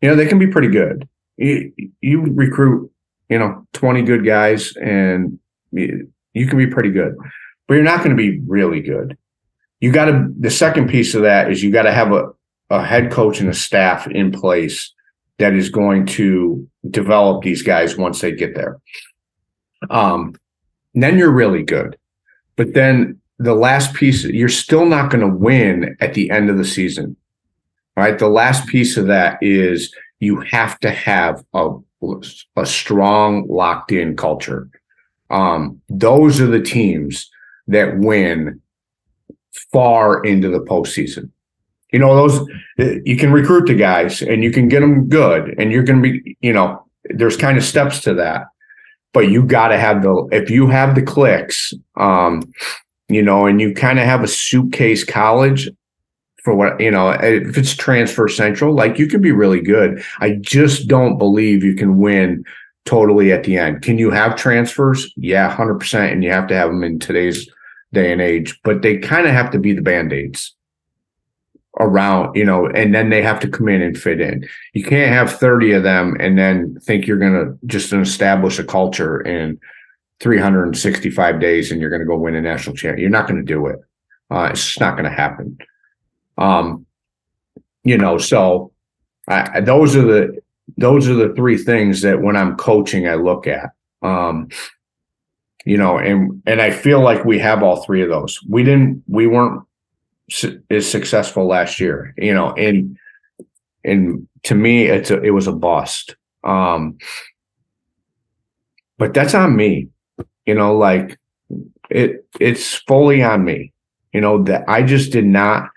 You know, they can be pretty good. You, you recruit, you know, twenty good guys and you, you can be pretty good, but you're not going to be really good. You got to, the second piece of that is you got to have a, a head coach and a staff in place that is going to develop these guys once they get there. Um, then you're really good. But then the last piece, you're still not going to win at the end of the season. Right? The last piece of that is you have to have a, a strong, locked-in culture. Um, those are the teams that win far into the postseason. You know, those, you can recruit the guys and you can get them good and you're going to be, you know, there's kind of steps to that, but you got to have the, if you have the clicks, um, you know, and you kind of have a suitcase college for what, you know, if it's transfer central, like you can be really good. I just don't believe you can win totally at the end. Can you have transfers? Yeah, one hundred percent. And you have to have them in today's day and age, but they kind of have to be the Band-Aids around, you know, and then they have to come in and fit in. You can't have thirty of them and then think you're going to just establish a culture in three hundred sixty-five days and you're going to go win a national championship. You're not going to do it. Uh, it's just not going to happen. Um, you know, so I, those are the, those are the three things that when I'm coaching, I look at, um, you know, and, and I feel like we have all three of those. We didn't, we weren't, is successful last year, you know, and and to me it's a, it was a bust, um but that's on me, you know, like it it's fully on me, you know, that I just did not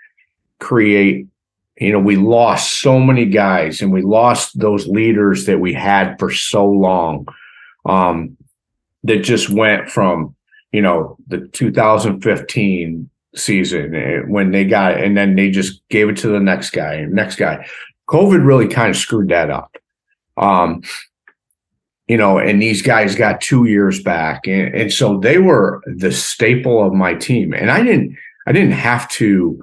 create, you know, we lost so many guys and we lost those leaders that we had for so long, um that just went from, you know, the two thousand fifteen season when they got it, and then they just gave it to the next guy and next guy. COVID really kind of screwed that up. Um, you know, and these guys got two years back. And, and so they were the staple of my team. And I didn't, I didn't have to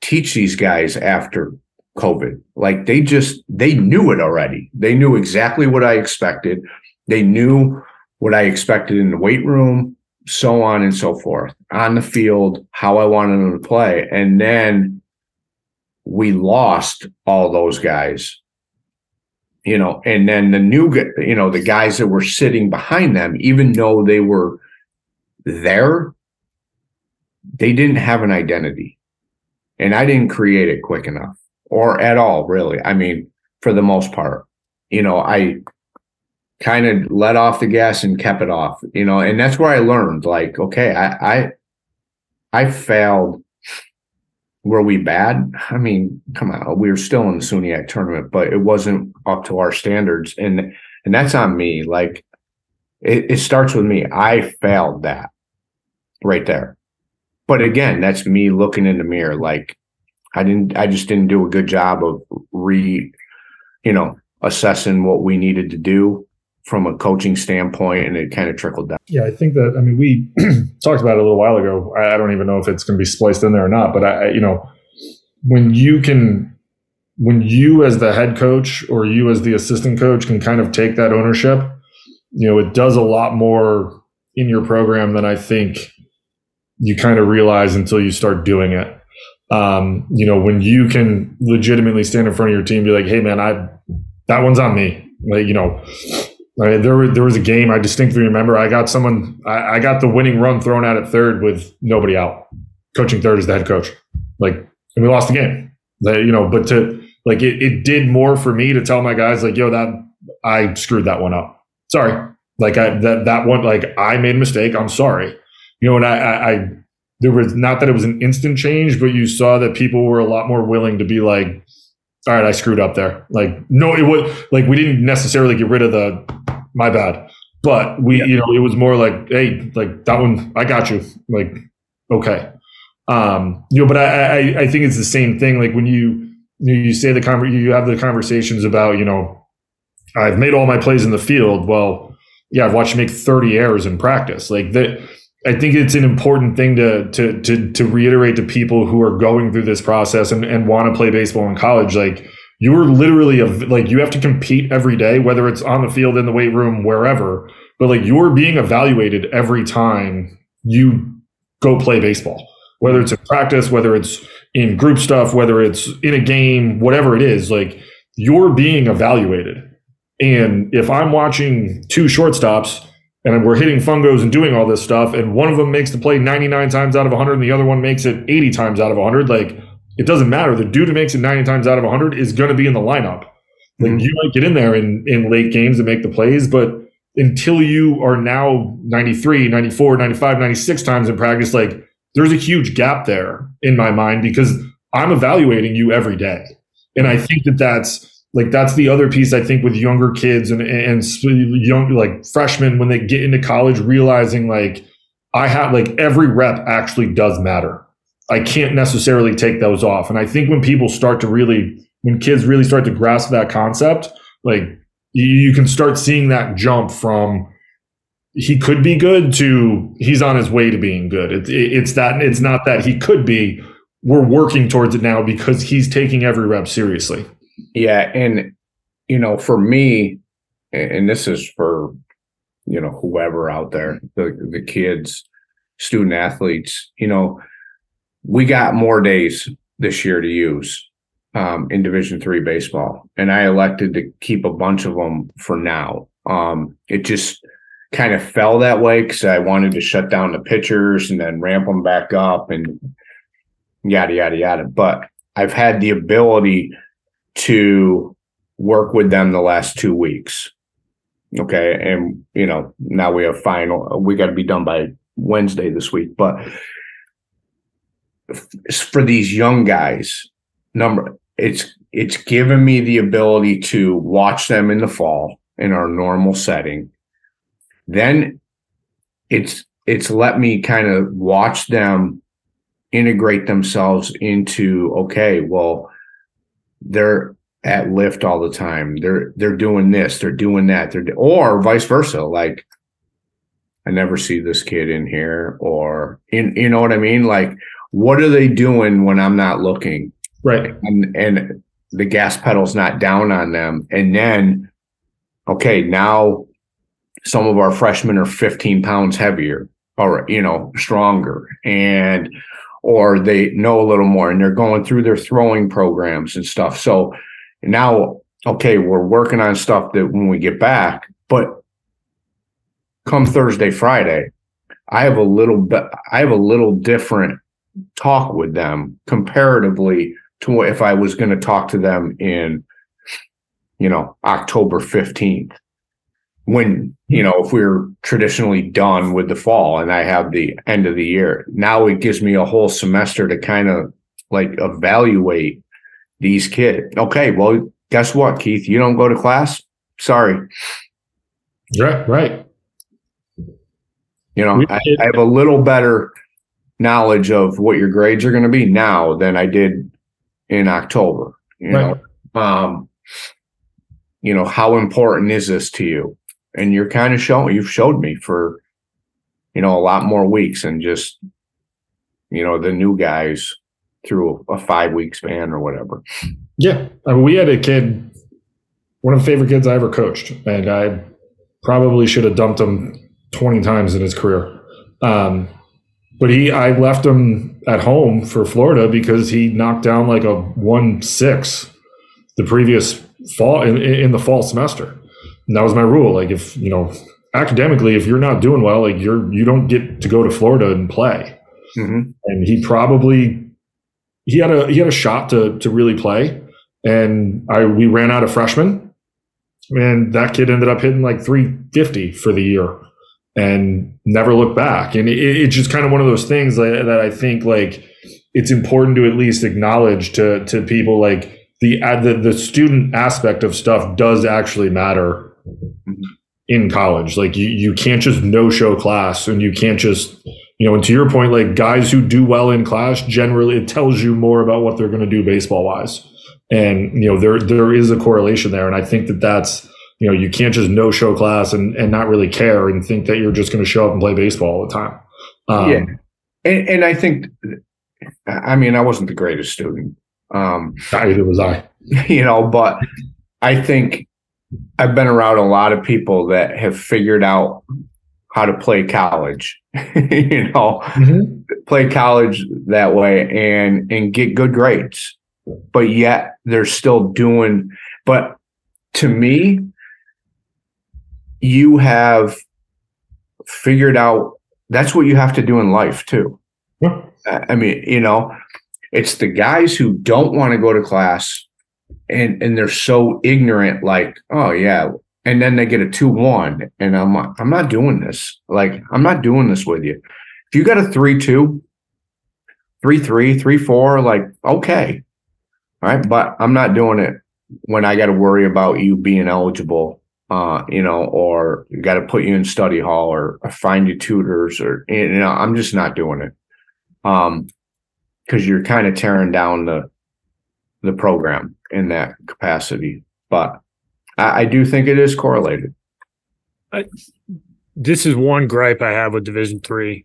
teach these guys after COVID. Like they just, they knew it already. They knew exactly what I expected. They knew what I expected in the weight room, so on and so forth, on the field, how I wanted them to play. And then we lost all those guys, you know, and then the new, you know, the guys that were sitting behind them, even though they were there, they didn't have an identity. And I didn't create it quick enough or at all, really. I mean, for the most part, you know, I kind of let off the gas and kept it off, you know, and that's where I learned, like, okay, I, I, I failed. Were we bad? I mean, come on, we were still in the SUNYAC tournament, but it wasn't up to our standards. And, and that's on me. Like it, it starts with me. I failed that right there. But again, that's me looking in the mirror. Like I didn't, I just didn't do a good job of re, you know, assessing what we needed to do from a coaching standpoint, and it kind of trickled down. Yeah, I think that, I mean, we talked about it a little while ago. I don't even know if it's going to be spliced in there or not, but I, you know, when you can, when you as the head coach or you as the assistant coach can kind of take that ownership, you know, it does a lot more in your program than I think you kind of realize until you start doing it. Um, you know, when you can legitimately stand in front of your team and be like, hey man, I, that one's on me. Like, you know, I mean, there were, there was a game I distinctly remember. I got someone, I, I got the winning run thrown out at third with nobody out. Coaching third is the head coach. Like, and we lost the game. They, you know, but to like, it, it did more for me to tell my guys like, yo, that I screwed that one up. Sorry. Like I, that, that one, like I made a mistake. I'm sorry. You know, and I, I, I, there was not that it was an instant change, but you saw that people were a lot more willing to be like, all right, I screwed up there. Like, no, it was like, we didn't necessarily get rid of the, my bad, but we, yeah. you know, it was more like, hey, like that one, I got you. Like, okay. Um, you know, but I, I, I think it's the same thing. Like when you, you, you say the conver- you have the conversations about, you know, I've made all my plays in the field. Well, yeah, I've watched you make thirty errors in practice. Like that, I think it's an important thing to, to, to, to reiterate to people who are going through this process and, and want to play baseball in college. Like you are literally a, like you have to compete every day, whether it's on the field, in the weight room, wherever, but like you're being evaluated every time you go play baseball, whether it's in practice, whether it's in group stuff, whether it's in a game, whatever it is, like you're being evaluated. And if I'm watching two shortstops, and we're hitting fungos and doing all this stuff, and one of them makes the play ninety-nine times out of one hundred, and the other one makes it eighty times out of one hundred. Like, it doesn't matter. The dude who makes it ninety times out of one hundred is going to be in the lineup. Like, mm-hmm. you might get in there in, in late games and make the plays, but until you are now ninety-three, ninety-four, ninety-five, ninety-six times in practice, like, there's a huge gap there in my mind because I'm evaluating you every day. And I think that that's, like that's the other piece I think with younger kids and, and young, like freshmen, when they get into college, realizing like I have like every rep actually does matter. I can't necessarily take those off. And I think when people start to really, when kids really start to grasp that concept, like you, you can start seeing that jump from he could be good to he's on his way to being good. It, it, it's that, it's not that he could be, we're working towards it now because he's taking every rep seriously. Yeah. And, you know, for me, and this is for, you know, whoever out there, the, the kids, student athletes, you know, we got more days this year to use um, in Division three baseball. And I elected to keep a bunch of them for now. Um, it just kind of fell that way because I wanted to shut down the pitchers and then ramp them back up and yada, yada, yada. But I've had the ability to work with them the last two weeks. Okay. And, you know, now we have final, we got to be done by Wednesday this week. But for these young guys, number it's, it's given me the ability to watch them in the fall in our normal setting. Then it's, it's let me kind of watch them integrate themselves into, okay, well, they're at lift all the time. They're they're doing this. They're doing that. They're or vice versa. Like I never see this kid in here, or in you know what I mean. Like what are they doing when I'm not looking? Right. And and the gas pedal's not down on them. And then okay, now some of our freshmen are fifteen pounds heavier, or you know stronger, and. Or they know a little more and they're going through their throwing programs and stuff. So now, okay, we're working on stuff that when we get back, but come Thursday, Friday, I have a little bit, I have a little different talk with them comparatively to if I was going to talk to them in, you know, October fifteenth, when, you know, if we're traditionally done with the fall and I have the end of the year, now it gives me a whole semester to kind of like evaluate these kids. Okay, well, guess what, Keith? You don't go to class? Sorry. Right, right. You know, I, I have a little better knowledge of what your grades are going to be now than I did in October. You know, um, you know, how important is this to you? And you're kind of showing, you've showed me for, you know, a lot more weeks and just, you know, the new guys through a five week span or whatever. Yeah. I mean, we had a kid, one of the favorite kids I ever coached, and I probably should have dumped him twenty times in his career. Um, but he, I left him at home for Florida because he knocked down like a one six the previous fall in, in the fall semester. And that was my rule. Like, if, you know, academically, if you're not doing well, like you're, you don't get to go to Florida and play. Mm-hmm. And he probably, he had a, he had a shot to, to really play. And I, we ran out of freshmen, and that kid ended up hitting like three fifty for the year and never looked back. And it, it's just kind of one of those things that, that I think like it's important to at least acknowledge to, to people, like, The, the the student aspect of stuff does actually matter in college. Like you, you can't just no-show class, and you can't just, you know, and to your point, like guys who do well in class, generally it tells you more about what they're going to do baseball wise. And, you know, there, there is a correlation there. And I think that that's, you know, you can't just no-show class and, and not really care and think that you're just going to show up and play baseball all the time. Um, yeah. And, and I think, I mean, I wasn't the greatest student. Um, Neither was I, you know, but I think I've been around a lot of people that have figured out how to play college, you know, mm-hmm. play college that way and, and get good grades, but yet they're still doing, but to me, you have figured out that's what you have to do in life too. Yeah. I mean, you know, it's the guys who don't want to go to class and, and they're so ignorant, like, oh, yeah. And then they get a two one and I'm like, I'm not doing this. Like, I'm not doing this with you. If you got a three two, three three, three four, like, okay. All right. But I'm not doing it when I got to worry about you being eligible, uh, you know, or got to put you in study hall or, or find you tutors or, you know, I'm just not doing it. Um, Because you're kind of tearing down the the program in that capacity, but I, I do think it is correlated. I, this is one gripe I have with Division three,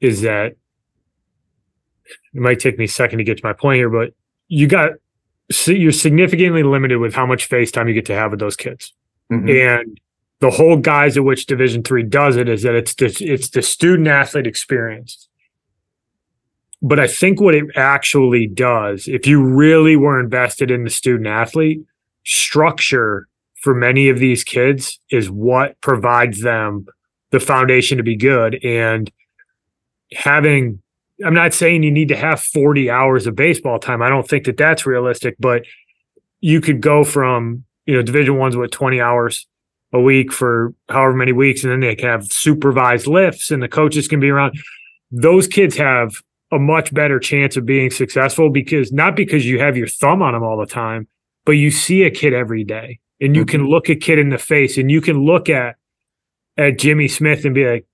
is that it might take me a second to get to my point here, but you got so you're significantly limited with how much face time you get to have with those kids, mm-hmm. and the whole guise at which Division three does it is that it's the, it's the student athlete experience. But I think what it actually does, if you really were invested in the student athlete, structure for many of these kids is what provides them the foundation to be good. And having, I'm not saying you need to have forty hours of baseball time. I don't think that that's realistic, but you could go from, you know, Division I's with twenty hours a week for however many weeks, and then they can have supervised lifts and the coaches can be around. Those kids have a much better chance of being successful, because not because you have your thumb on them all the time, but you see a kid every day and you mm-hmm. can look a kid in the face and you can look at, at Jimmy Smith and be like,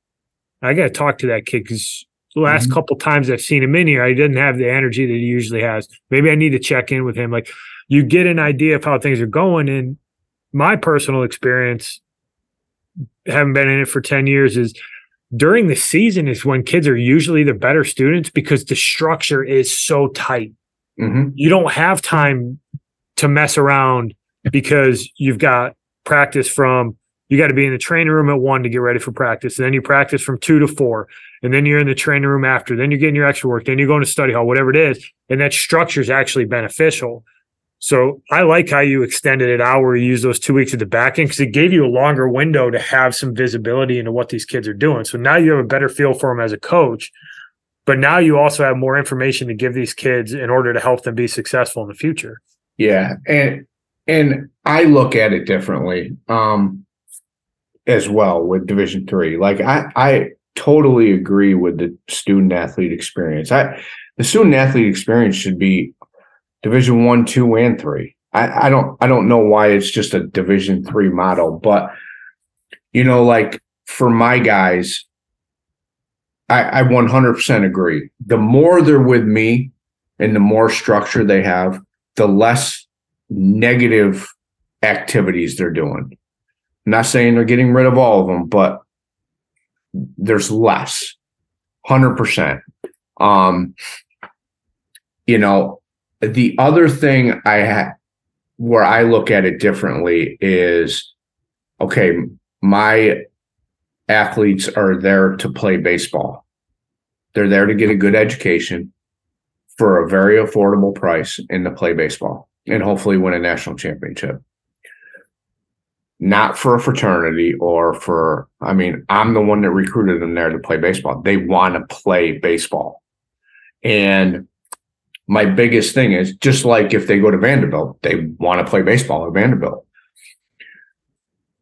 I got to talk to that kid. Cause the last mm-hmm. couple times I've seen him in here, I didn't have the energy that he usually has. Maybe I need to check in with him. Like, you get an idea of how things are going. And my personal experience, haven't been in it for ten years, is during the season is when kids are usually the better students, because the structure is so tight. Mm-hmm. You don't have time to mess around, because you've got practice from, you got to be in the training room at one to get ready for practice. And then you practice from two to four. And then you're in the training room after, then you're getting your extra work. Then you're going to study hall, whatever it is. And that structure is actually beneficial. So I like how you extended it out, where you use those two weeks at the back end, because it gave you a longer window to have some visibility into what these kids are doing. So now you have a better feel for them as a coach, but now you also have more information to give these kids in order to help them be successful in the future. Yeah. And, and I look at it differently um, as well with Division three. Like I, I totally agree with the student athlete experience. I, the student athlete experience should be Division one, two, and three. I, I don't I don't know why it's just a Division three model, but you know, like for my guys, I, I one hundred percent agree. The more they're with me and the more structure they have, the less negative activities they're doing. I'm not saying they're getting rid of all of them, but there's less. one hundred percent. Um, you know, the other thing I ha- where I look at it differently is, okay, my athletes are there to play baseball. They're there to get a good education for a very affordable price and to play baseball and hopefully win a national championship. not for a fraternity or for, I mean, I'm the one that recruited them there to play baseball. They want to play baseball. And my biggest thing is, just like if they go to Vanderbilt, they want to play baseball at Vanderbilt.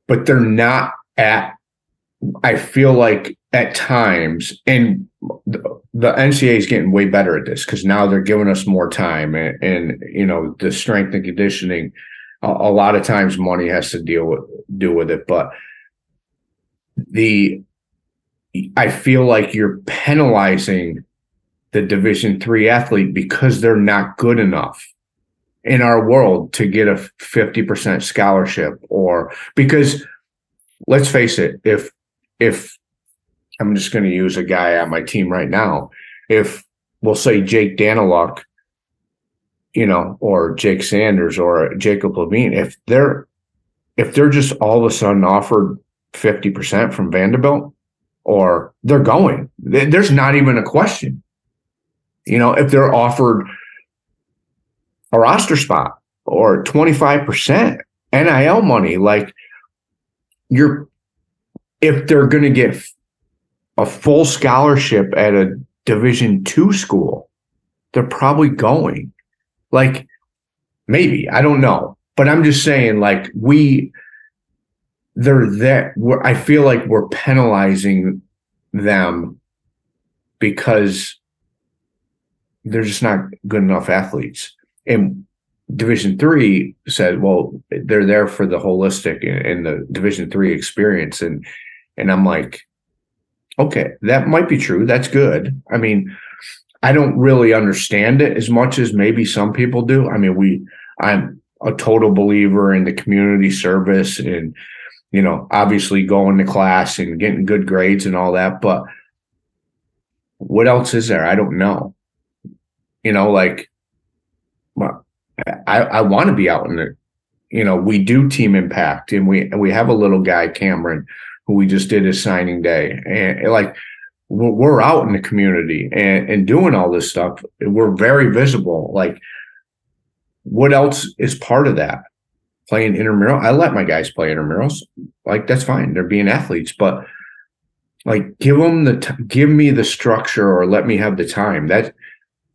But they're not at, I feel like at times, and the, the N C A A is getting way better at this because now they're giving us more time and, and, you know, the strength and conditioning. A, a lot of times money has to deal with, do with it. But the, I feel like you're penalizing the Division three athlete because they're not good enough in our world to get a fifty percent scholarship. Or because let's face it, if, if I'm just going to use a guy on my team right now, if we'll say Jake Daniluk, you know, or Jake Sanders or Jacob Levine, if they're, if they're just all of a sudden offered fifty percent from Vanderbilt, or they're going, there's not even a question, you know, if they're offered a roster spot or twenty-five percent N I L money, like you're, if they're going to get a full scholarship at a Division two school, they're probably going. Like, maybe, I don't know, but I'm just saying, like, we, they're there. We're, I feel like we're penalizing them because they're just not good enough athletes. And Division three said, well, they're there for the holistic and, and the Division three experience. And, and I'm like, okay, that might be true. That's good. I mean, I don't really understand it as much as maybe some people do. I mean, we, I'm a total believer in the community service and, you know, obviously going to class and getting good grades and all that, but what else is there? I don't know. You know, like, well, I, I want to be out in the, you know, we do team impact, and we we have a little guy, Cameron, who we just did his signing day, and, and like we're out in the community and, and doing all this stuff. We're very visible. Like, what else is part of that? Playing intramural. I let my guys play intramurals. Like, that's fine. They're being athletes, but like, give them the t- give me the structure, or let me have the time. That.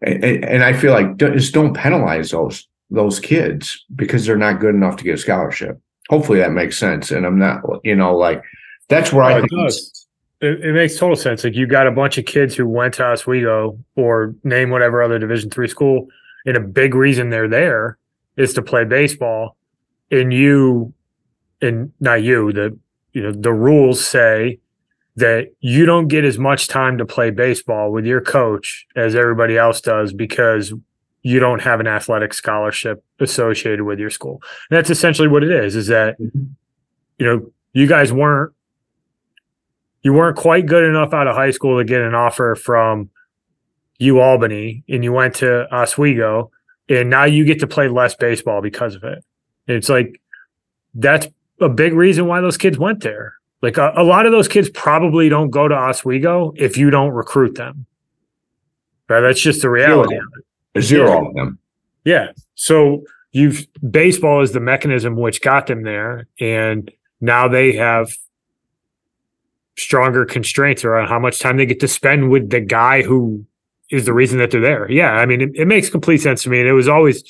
And, and I feel like just don't penalize those those kids because they're not good enough to get a scholarship. Hopefully that makes sense. And I'm not, you know, like that's where oh, I it think does. It, it makes total sense. Like, you got a bunch of kids who went to Oswego or name whatever other Division three school, and a big reason they're there is to play baseball. And you, and not you, the you know the rules say that you don't get as much time to play baseball with your coach as everybody else does because you don't have an athletic scholarship associated with your school. And that's essentially what it is, is that, you know, you guys weren't, you weren't quite good enough out of high school to get an offer from UAlbany, and you went to Oswego, and now you get to play less baseball because of it. And it's like, that's a big reason why those kids went there. Like, a, a lot of those kids probably don't go to Oswego if you don't recruit them. Right? That's just the reality Zero. of it. Zero yeah. of them. Yeah. So you've baseball is the mechanism which got them there, and now they have stronger constraints around how much time they get to spend with the guy who is the reason that they're there. Yeah. I mean, it, it makes complete sense to me. And it was always,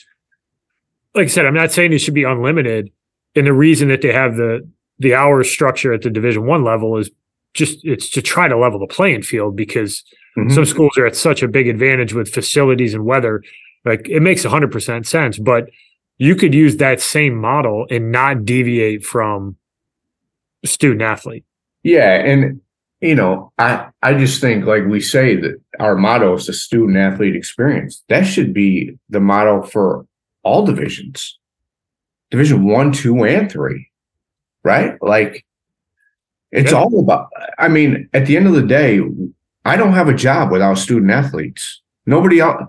like I said, I'm not saying it should be unlimited. And the reason that they have the the hour structure at the Division One level is just, it's to try to level the playing field because mm-hmm. some schools are at such a big advantage with facilities and weather. Like, it makes a hundred percent sense, but you could use that same model and not deviate from student athlete. Yeah. And, you know, I, I just think, like we say that our motto is the student athlete experience. That should be the motto for all divisions, Division One, Two, and Three. Right? Like, it's yeah. all about, I mean, at the end of the day, I don't have a job without student athletes. Nobody else,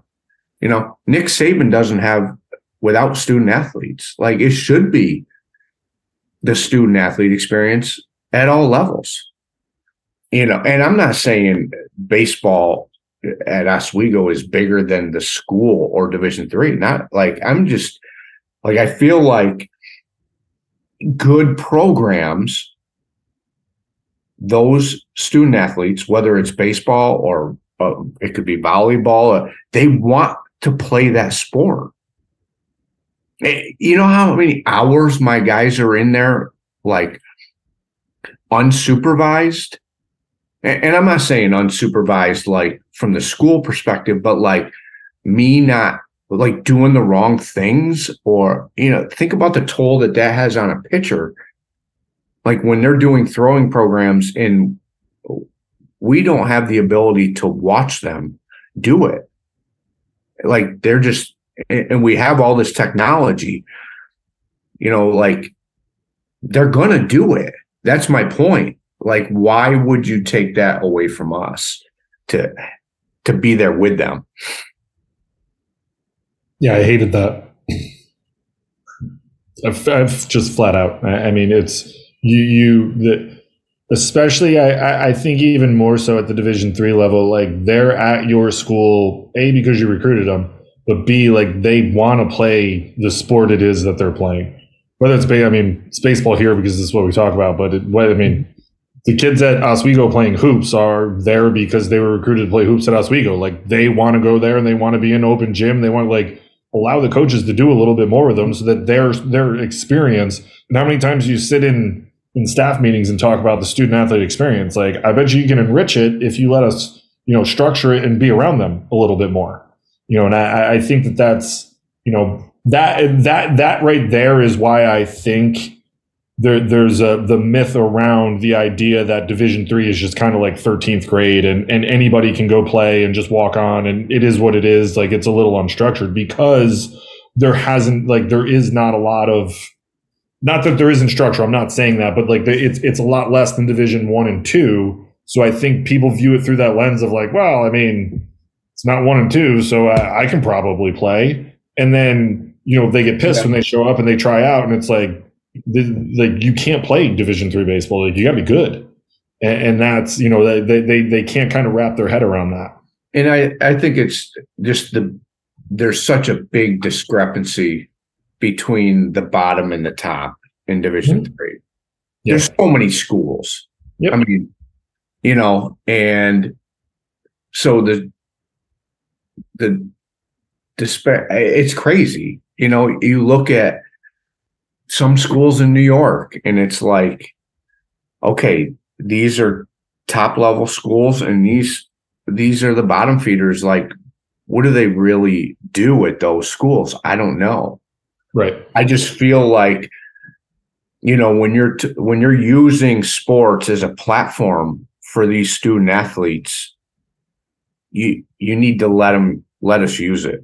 you know, Nick Saban doesn't have without student athletes. Like, it should be the student athlete experience at all levels, you know, and I'm not saying baseball at Oswego is bigger than the school or Division three. Not like, I'm just like, I feel like good programs, those student athletes, whether it's baseball or uh, it could be volleyball, uh, they want to play that sport. You know how many hours my guys are in there, like unsupervised? And I'm not saying unsupervised, like from the school perspective, but like me not like doing the wrong things, or, you know, think about the toll that that has on a pitcher. Like when they're doing throwing programs and we don't have the ability to watch them do it. Like they're just, and we have all this technology, you know, like they're going to do it. That's my point. Like, why would you take that away from us to to be there with them? Yeah, I hated that. I've, I've just flat out. I, I mean, it's you, you the, especially I, I think even more so at the Division three level, like they're at your school, A, because you recruited them, but B, like they want to play the sport it is that they're playing. Whether it's, I mean, it's baseball here because this is what we talk about, but it, I mean, the kids at Oswego playing hoops are there because they were recruited to play hoops at Oswego. Like they want to go there and they want to be in an open gym. They want to like allow the coaches to do a little bit more with them so that their their experience. And how many times you sit in in staff meetings and talk about the student athlete experience? Like I bet you you can enrich it if you let us, you know, structure it and be around them a little bit more. You know, and I, I think that that's, you know, that that that right there is why I think. There, there's a, the myth around the idea that Division three is just kind of like thirteenth grade and, and anybody can go play and just walk on and it is what it is. Like it's a little unstructured because there hasn't like there is not a lot of not that there isn't structure. I'm not saying that, but like the, it's it's a lot less than Division one and two. So I think people view it through that lens of like, well, I mean, it's not one and two, so I, I can probably play. And then, you know, they get pissed yeah. when they show up and they try out and it's like. The, like you can't play Division three baseball. Like you got to be good, and, and that's you know they they they can't kind of wrap their head around that. And I, I think it's just the there's such a big discrepancy between the bottom and the top in Division mm-hmm. three. Yeah. There's so many schools. Yep. I mean, you know, and so the the despair. It's crazy. You know, you look at. Some schools in New York, and it's like, okay, these are top level schools, and these these are the bottom feeders. Like, what do they really do at those schools? I don't know. Right. I just feel like, you know, when you're t- when you're using sports as a platform for these student athletes, you you need to let them let us use it,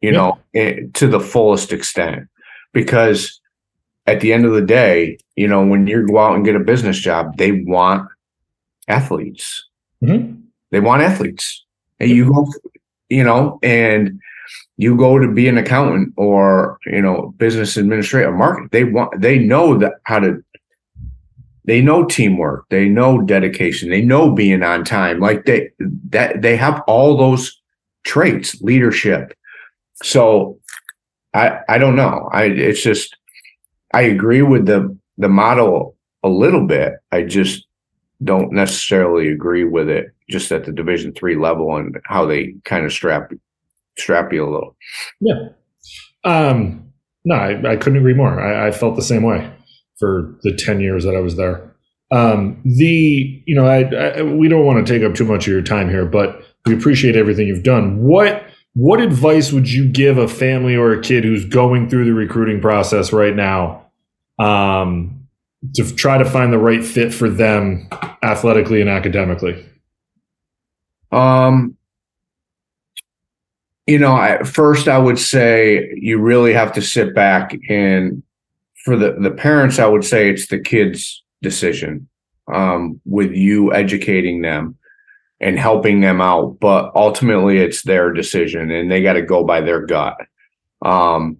you yeah. know, it, to the fullest extent, because. At the end of the day, you know, when you go out and get a business job, they want athletes. Mm-hmm. They want athletes. And you go, you know, and you go to be an accountant or, you know, business administrator, market. They want, they know that how to, they know teamwork, they know dedication, they know being on time. Like they, that they have all those traits, leadership. So I, I don't know. I, it's just, I agree with the, the model a little bit. I just don't necessarily agree with it just at the Division three level and how they kind of strap strap you a little. Yeah. Um, no, I, I couldn't agree more. I, I felt the same way for the ten years that I was there. Um, the you know I, I we don't want to take up too much of your time here, but we appreciate everything you've done. What What advice would you give a family or a kid who's going through the recruiting process right now um, to try to find the right fit for them athletically and academically? Um, you know, I, first I would say you really have to sit back and for the, the parents, I would say it's the kid's decision um, with you educating them. And helping them out, but ultimately it's their decision, and they got to go by their gut. Um,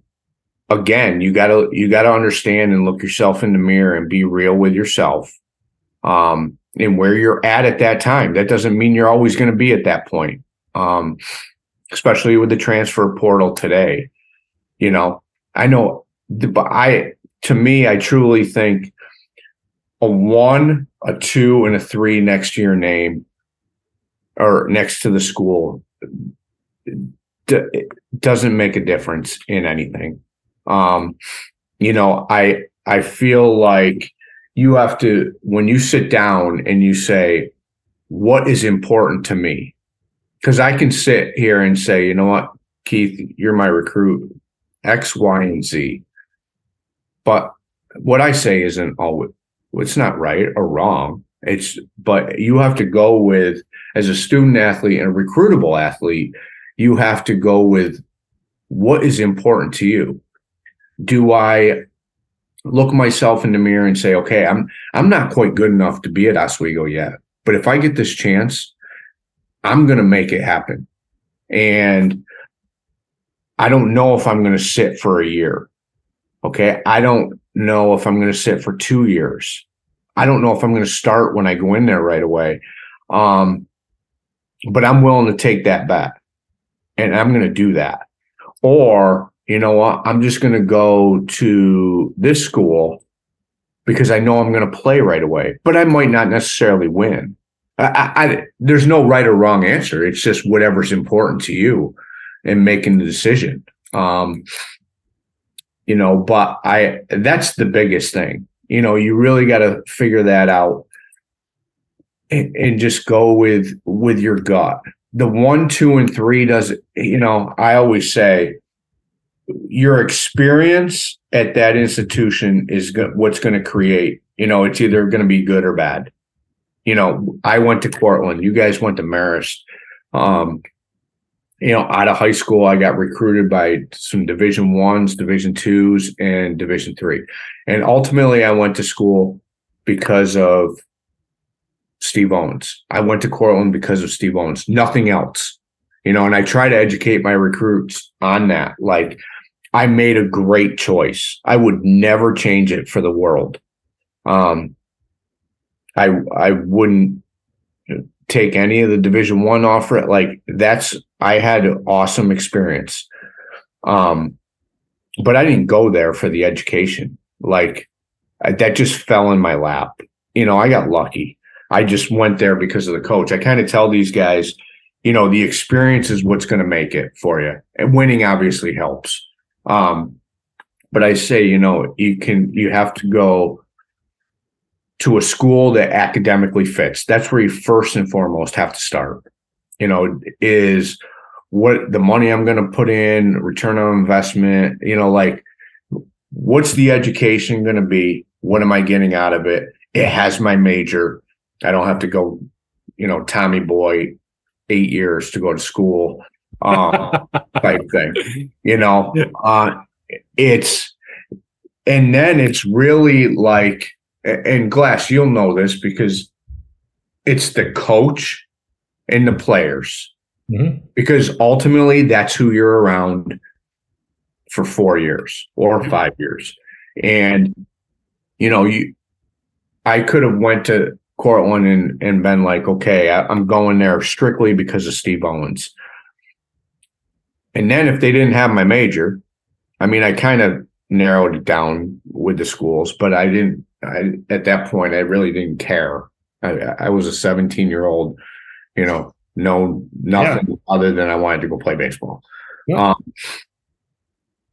again, you got to you got to understand and look yourself in the mirror and be real with yourself, um, and where you're at at that time. That doesn't mean you're always going to be at that point, um, especially with the transfer portal today. You know, I know, but I to me, I truly think a one, a two, and a three next to your name or next to the school d- doesn't make a difference in anything. Um, you know, I I feel like you have to, when you sit down and you say, what is important to me? Because I can sit here and say, you know what, Keith, you're my recruit, X, Y, and Z. But what I say isn't always, it's not right or wrong. It's, but you have to go with, as a student athlete and a recruitable athlete, you have to go with what is important to you. Do I look myself in the mirror and say, okay, I'm I'm not quite good enough to be at Oswego yet, but if I get this chance, I'm going to make it happen. And I don't know if I'm going to sit for a year. Okay. I don't know if I'm going to sit for two years. I don't know if I'm going to start when I go in there right away. Um, but I'm willing to take that bet, and I'm going to do that. Or, you know what, I'm just going to go to this school because I know I'm going to play right away, but I might not necessarily win. I, I, there's no right or wrong answer. It's just whatever's important to you in making the decision. Um, you know, but I, that's the biggest thing. You know, you really got to figure that out and, and just go with, with your gut. The one, two, and three does, you know, I always say your experience at that institution is go- what's going to create, you know, it's either going to be good or bad. You know, I went to Cortland. You guys went to Marist. Um, you know, out of high school, I got recruited by some Division Ones, Division Twos, and Division Three. And ultimately, I went to school because of Steve Owens. I went to Cortland because of Steve Owens. Nothing else. You know, and I try to educate my recruits on that. Like, I made a great choice. I would never change it for the world. Um, I I wouldn't take any of the Division One offer. Like, that's, I had an awesome experience. Um, but I didn't go there for the education. Like, I, that just fell in my lap. You know, I got lucky. I just went there because of the coach. I kind of tell these guys, you know, the experience is what's going to make it for you. And winning obviously helps. Um, but I say, you know, you can, you have to go to a school that academically fits. That's where you first and foremost have to start. You know, is what the money I'm going to put in, return on investment, you know, like, what's the education going to be? What am I getting out of it? It has my major. I don't have to go, you know, Tommy boy eight years to go to school, um, type thing, you know, uh, it's, and then it's really like, and Glass, you'll know this because it's the coach and the players, mm-hmm. because ultimately that's who you're around for four years or five years. And, you know, you, I could have went to Cortland and, and been like, okay, I, I'm going there strictly because of Steve Owens. And then if they didn't have my major, I mean, I kind of narrowed it down with the schools, but I didn't, I, at that point, I really didn't care. I, I was a seventeen-year-old, you know, no nothing yeah. other than I wanted to go play baseball. Yeah. Um,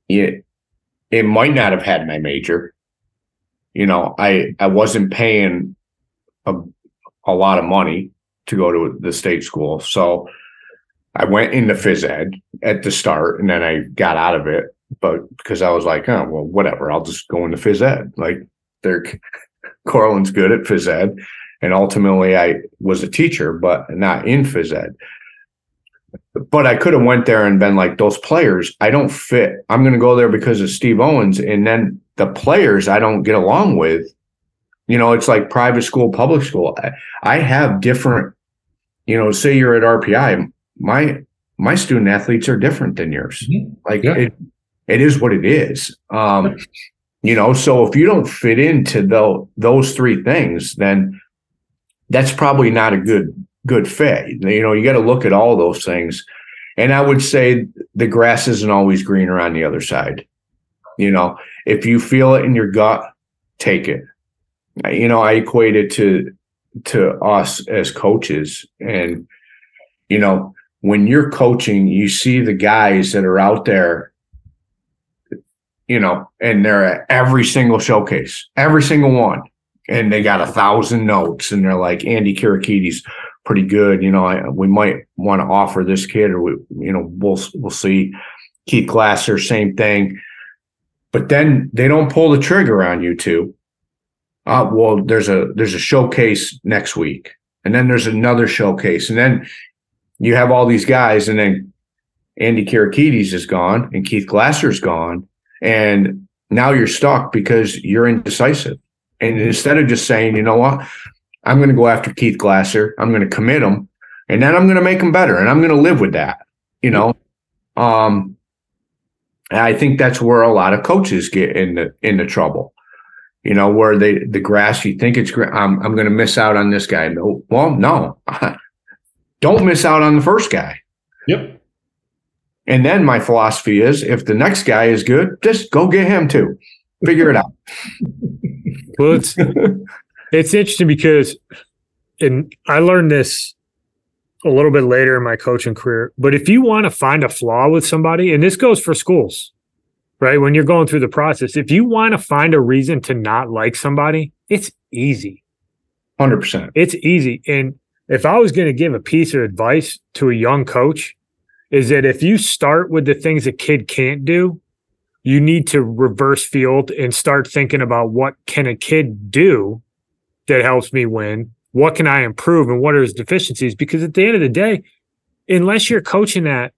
it, it might not have had my major. You know, I, I wasn't paying a, a lot of money to go to the state school. So I went into phys ed at the start, and then I got out of it, but because I was like, oh, well, whatever, I'll just go into phys ed. Like, They're, Cortland's good at phys ed, and ultimately I was a teacher, but not in phys ed. But I could have went there and been like, those players, I don't fit. I'm going to go there because of Steve Owens, and then the players I don't get along with. You know, it's like private school, public school. I, I have different. You know, say you're at R P I, my my student athletes are different than yours. Mm-hmm. Like yeah. it, it is what it is. Um, You know, so if you don't fit into the, those three things, then that's probably not a good good fit. You know, you got to look at all those things. And I would say the grass isn't always greener on the other side. You know, if you feel it in your gut, take it. You know, I equate it to to us as coaches. And, you know, when you're coaching, you see the guys that are out there, you know, and they're at every single showcase, every single one. And they got a thousand notes and they're like, Andy Kiriakides, pretty good. You know, I, we might want to offer this kid, or we, you know, we'll, we'll see. Keith Glasser, same thing. But then they don't pull the trigger on you two. Uh, well, there's a, there's a showcase next week. And then there's another showcase. And then you have all these guys, and then Andy Kiriakides is gone and Keith Glasser's gone. And now you're stuck because you're indecisive. And instead of just saying, you know what, I'm going to go after Keith Glasser, I'm going to commit him, and then I'm going to make him better, and I'm going to live with that, you know. Um, and I think that's where a lot of coaches get in the in the trouble, you know, where they the grass you think it's gra- I'm I'm going to miss out on this guy. No, well, no, don't miss out on the first guy. Yep. And then my philosophy is, if the next guy is good, just go get him too. Figure it out. Well, it's it's interesting because, and I learned this a little bit later in my coaching career, but if you want to find a flaw with somebody, and this goes for schools, right? When you're going through the process, if you want to find a reason to not like somebody, it's easy. one hundred percent. It's easy. And if I was going to give a piece of advice to a young coach, is that if you start with the things a kid can't do, you need to reverse field and start thinking about, what can a kid do that helps me win? What can I improve? And what are his deficiencies? Because at the end of the day, unless you're coaching at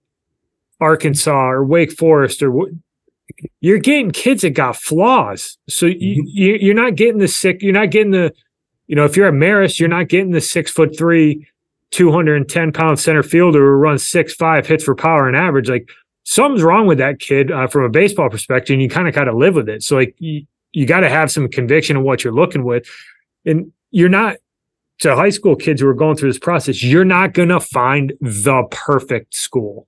Arkansas or Wake Forest, or you're getting kids that got flaws. So you, you're not getting the sick. You're not getting the, you know, if you're at Marist, you're not getting the six foot three, two hundred ten pound center fielder who runs six, five hits for power and average. Like, something's wrong with that kid uh, from a baseball perspective, and you kind of got to live with it. So, like, you, you got to have some conviction of what you're looking with. And you're not, to high school kids who are going through this process, you're not going to find the perfect school.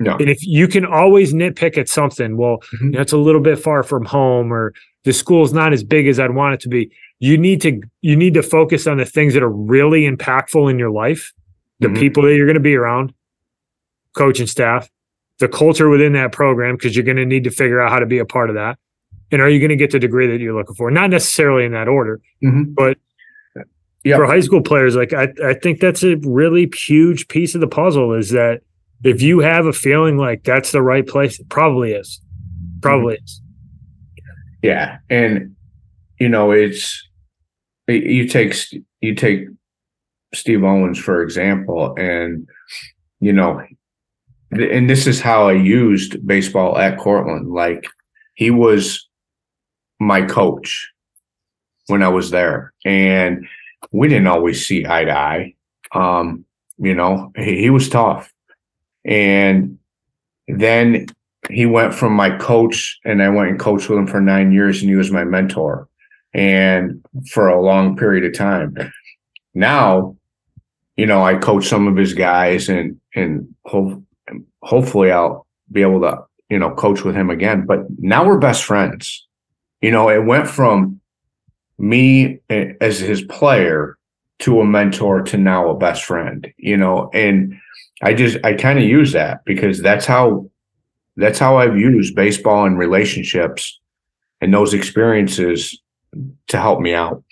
No. And if you can always nitpick at something, well, mm-hmm. that's a little bit far from home, or the school's not as big as I'd want it to be. You need to, you need to focus on the things that are really impactful in your life, the mm-hmm. people that you're going to be around, coaching staff, the culture within that program, because you're going to need to figure out how to be a part of that. And are you going to get the degree that you're looking for? Not necessarily in that order, mm-hmm. but yep. for high school players, like I, I think that's a really huge piece of the puzzle, is that if you have a feeling like that's the right place, it probably is. Probably mm-hmm. is. Yeah. And, you know, it's, you take, you take Steve Owens, for example, and, you know, and this is how I used baseball at Cortland. Like, he was my coach when I was there, and we didn't always see eye to eye. Um, you know, he, he was tough. And then he went from my coach, and I went and coached with him for nine years, and he was my mentor, and for a long period of time. Now, you know, I coach some of his guys, and and hopefully, Hopefully I'll be able to, you know, coach with him again. But now we're best friends. You know, it went from me as his player to a mentor to now a best friend, you know. And I just, I kind of use that because that's how, that's how I've used baseball and relationships and those experiences to help me out.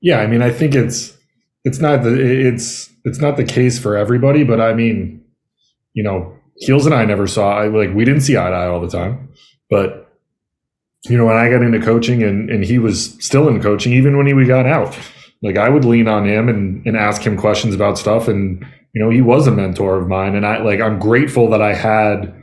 Yeah. I mean, I think it's, It's not the it's it's not the case for everybody, but I mean, you know, Keels and I never saw I like we didn't see eye to eye all the time. But you know, when I got into coaching and, and he was still in coaching, even when he got out, like I would lean on him and, and ask him questions about stuff. And you know, he was a mentor of mine, and I like I'm grateful that I had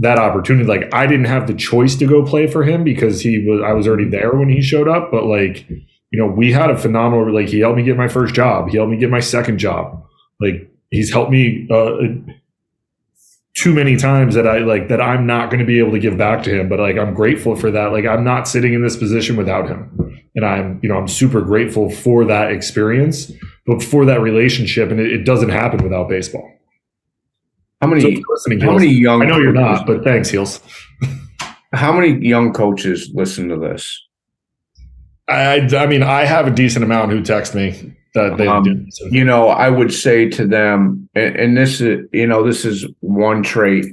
that opportunity. Like I didn't have the choice to go play for him because he was I was already there when he showed up, but like, you know, we had a phenomenal, like he helped me get my first job. He helped me get my second job. Like he's helped me uh, too many times that I like that I'm not going to be able to give back to him. But like, I'm grateful for that. Like I'm not sitting in this position without him. And I'm, you know, I'm super grateful for that experience, but for that relationship. And it, it doesn't happen without baseball. How many? So how many young? I know you're not, but thanks, Heels. How many young coaches listen to this? I, I mean, I have a decent amount who text me that they um, do. So. You know, I would say to them, and, and this is, you know, this is one trait.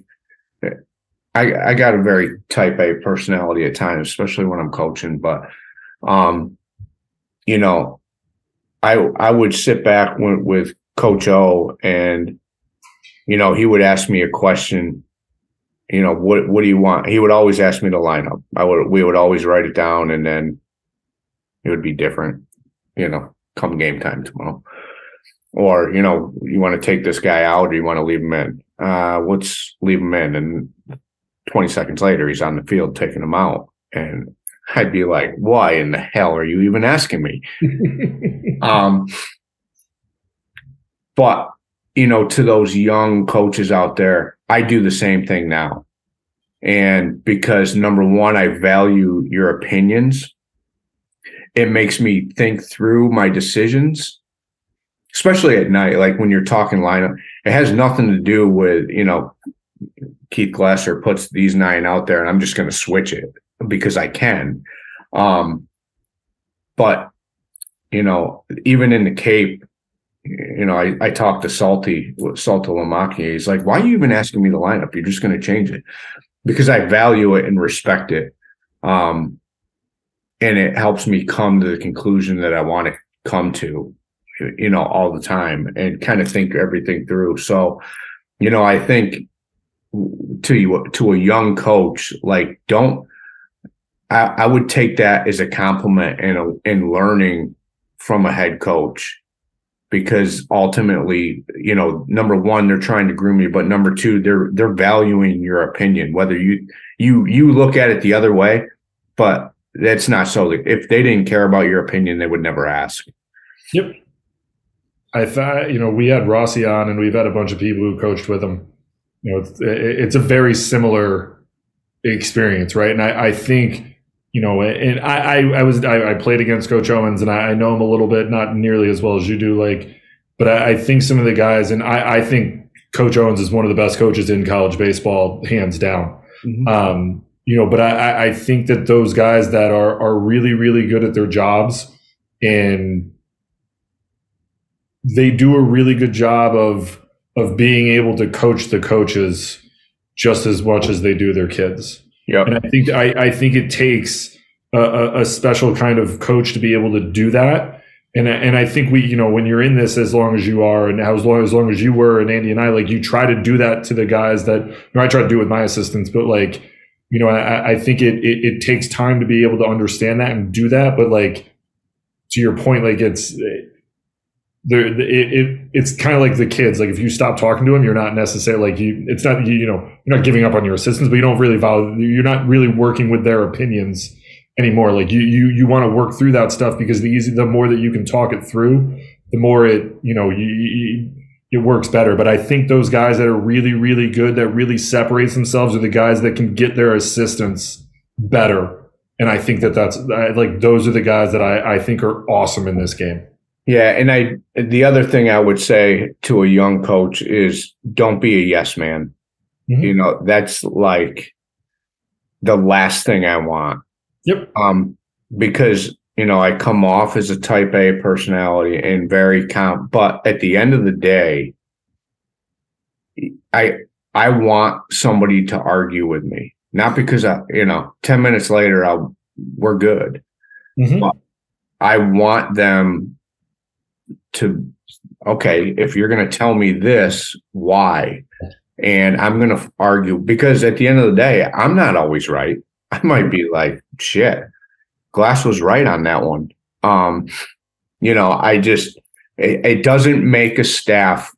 I, I got a very type A personality at times, especially when I'm coaching. But, um, you know, I I would sit back when, with Coach O, and you know, he would ask me a question. You know, what what do you want? He would always ask me the lineup. I would we would always write it down, and then it would be different. You know, come game time tomorrow, or you know, you want to take this guy out, or you want to leave him in. Uh, let's leave him in, and twenty seconds later, he's on the field taking him out. And I'd be like, why in the hell are you even asking me? um, but, you know, to those young coaches out there, I do the same thing now. And because, number one, I value your opinions. It makes me think through my decisions, especially at night, like when you're talking lineup. It has nothing to do with, you know, Keith Glasser puts these nine out there and I'm just going to switch it because I can. Um, but, you know, even in the Cape, you know, I, I talked to Salty, Salty Lamaki. He's like, why are you even asking me the lineup? You're just going to change it, because I value it and respect it. Um, and it helps me come to the conclusion that I want to come to, you know, all the time, and kind of think everything through. So, you know, I think, to you, to a young coach, like, don't, I, I would take that as a compliment and in learning from a head coach, because ultimately, you know, number one, they're trying to groom you, but number two, they're, they're valuing your opinion, whether you, you, you look at it the other way, but that's not so. If they didn't care about your opinion, they would never ask. Yep. I thought, you know, we had Rossi on, and we've had a bunch of people who coached with him. You know, it's, it's a very similar experience, right? And I, I think, you know, and I, I, I was I, I played against Coach Owens, and I, I know him a little bit, not nearly as well as you do, like, but I, I think some of the guys, and I, I think Coach Owens is one of the best coaches in college baseball, hands down. Mm-hmm. Um, you know, but I, I think that those guys that are are really, really good at their jobs, and they do a really good job of. of being able to coach the coaches just as much as they do their kids. Yeah. And I think, I, I think it takes a, a, a special kind of coach to be able to do that. And, and I think we, you know, when you're in this, as long as you are, and as long, as long as you were, and Andy and I, like, you try to do that to the guys that, you know, I try to do with my assistants, but like, you know, I, I think it, it, it takes time to be able to understand that and do that. But like, to your point, like, it's, There, it, it it's kind of like the kids. Like, if you stop talking to them, you're not necessarily like you. It's not you, you know you're not giving up on your assistants, but you don't really value. You're not really working with their opinions anymore. Like you, you, you want to work through that stuff, because the easy, the more that you can talk it through, the more it you know you, you, it works better. But I think those guys that are really, really good, that really separates themselves, are the guys that can get their assistants better. And I think that that's I, like those are the guys that I, I think are awesome in this game. Yeah, and I the other thing I would say to a young coach is, don't be a yes man. Mm-hmm. You know, that's like the last thing I want. Yep. Um, because, you know, I come off as a type A personality and very calm, but at the end of the day, I I want somebody to argue with me. Not because I, you know, ten minutes later I'll we're good. Mm-hmm. But I want them to, okay, if you're going to tell me this, why? And I'm going to argue, because at the end of the day, I'm not always right. I might be like, shit, Glass was right on that one. Um, you know, I just, it, it doesn't make a staff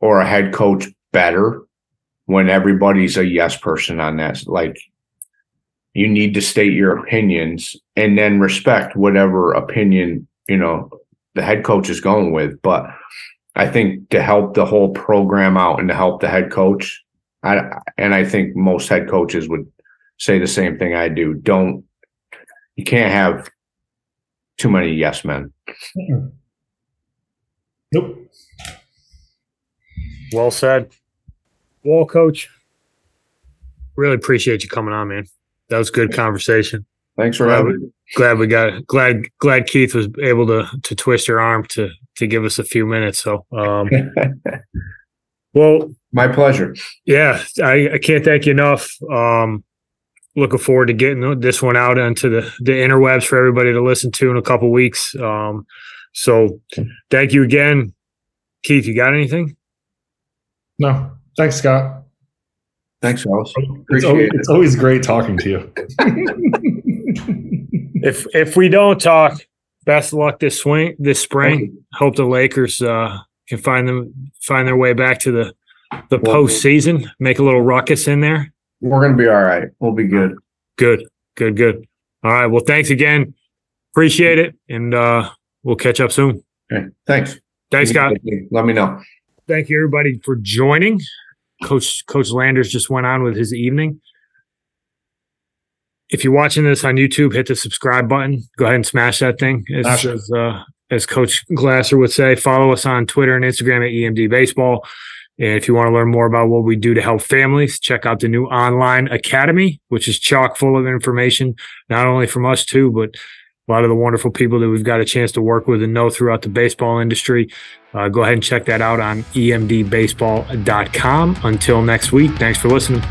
or a head coach better when everybody's a yes person on that. Like, you need to state your opinions and then respect whatever opinion, you know, the head coach is going with. But I think to help the whole program out and to help the head coach, I, and I think most head coaches would say the same thing I do. Don't, you can't have too many yes men. Nope. Well said. Well, Coach, really appreciate you coming on, man. That was a good conversation. Thanks for glad having me. Glad we got glad glad Keith was able to to twist your arm to to give us a few minutes. So, um, well, my pleasure. Yeah, I, I can't thank you enough. Um, looking forward to getting this one out into the the interwebs for everybody to listen to in a couple weeks. Um, so, thank you again, Keith. You got anything? No, thanks, Scott. Thanks, Charles. It's always, it. it's always great talking to you. if if we don't talk, best of luck this swing this spring. Hope the Lakers uh, can find them find their way back to the the well, postseason. Make a little ruckus in there. We're gonna be all right. We'll be good. Good, good, good. All right. Well, thanks again. Appreciate it, and uh, we'll catch up soon. Okay. Thanks. Thanks, Scott. Let me know. Thank you, everybody, for joining. Coach Coach Landers just went on with his evening. If you're watching this on YouTube, hit the subscribe button. Go ahead and smash that thing. As, as, uh, as Coach Glasser would say, follow us on Twitter and Instagram at E M D Baseball. And if you want to learn more about what we do to help families, check out the new online academy, which is chock full of information, not only from us too, but a lot of the wonderful people that we've got a chance to work with and know throughout the baseball industry. Uh, go ahead and check that out on E M D baseball dot com. Until next week, thanks for listening.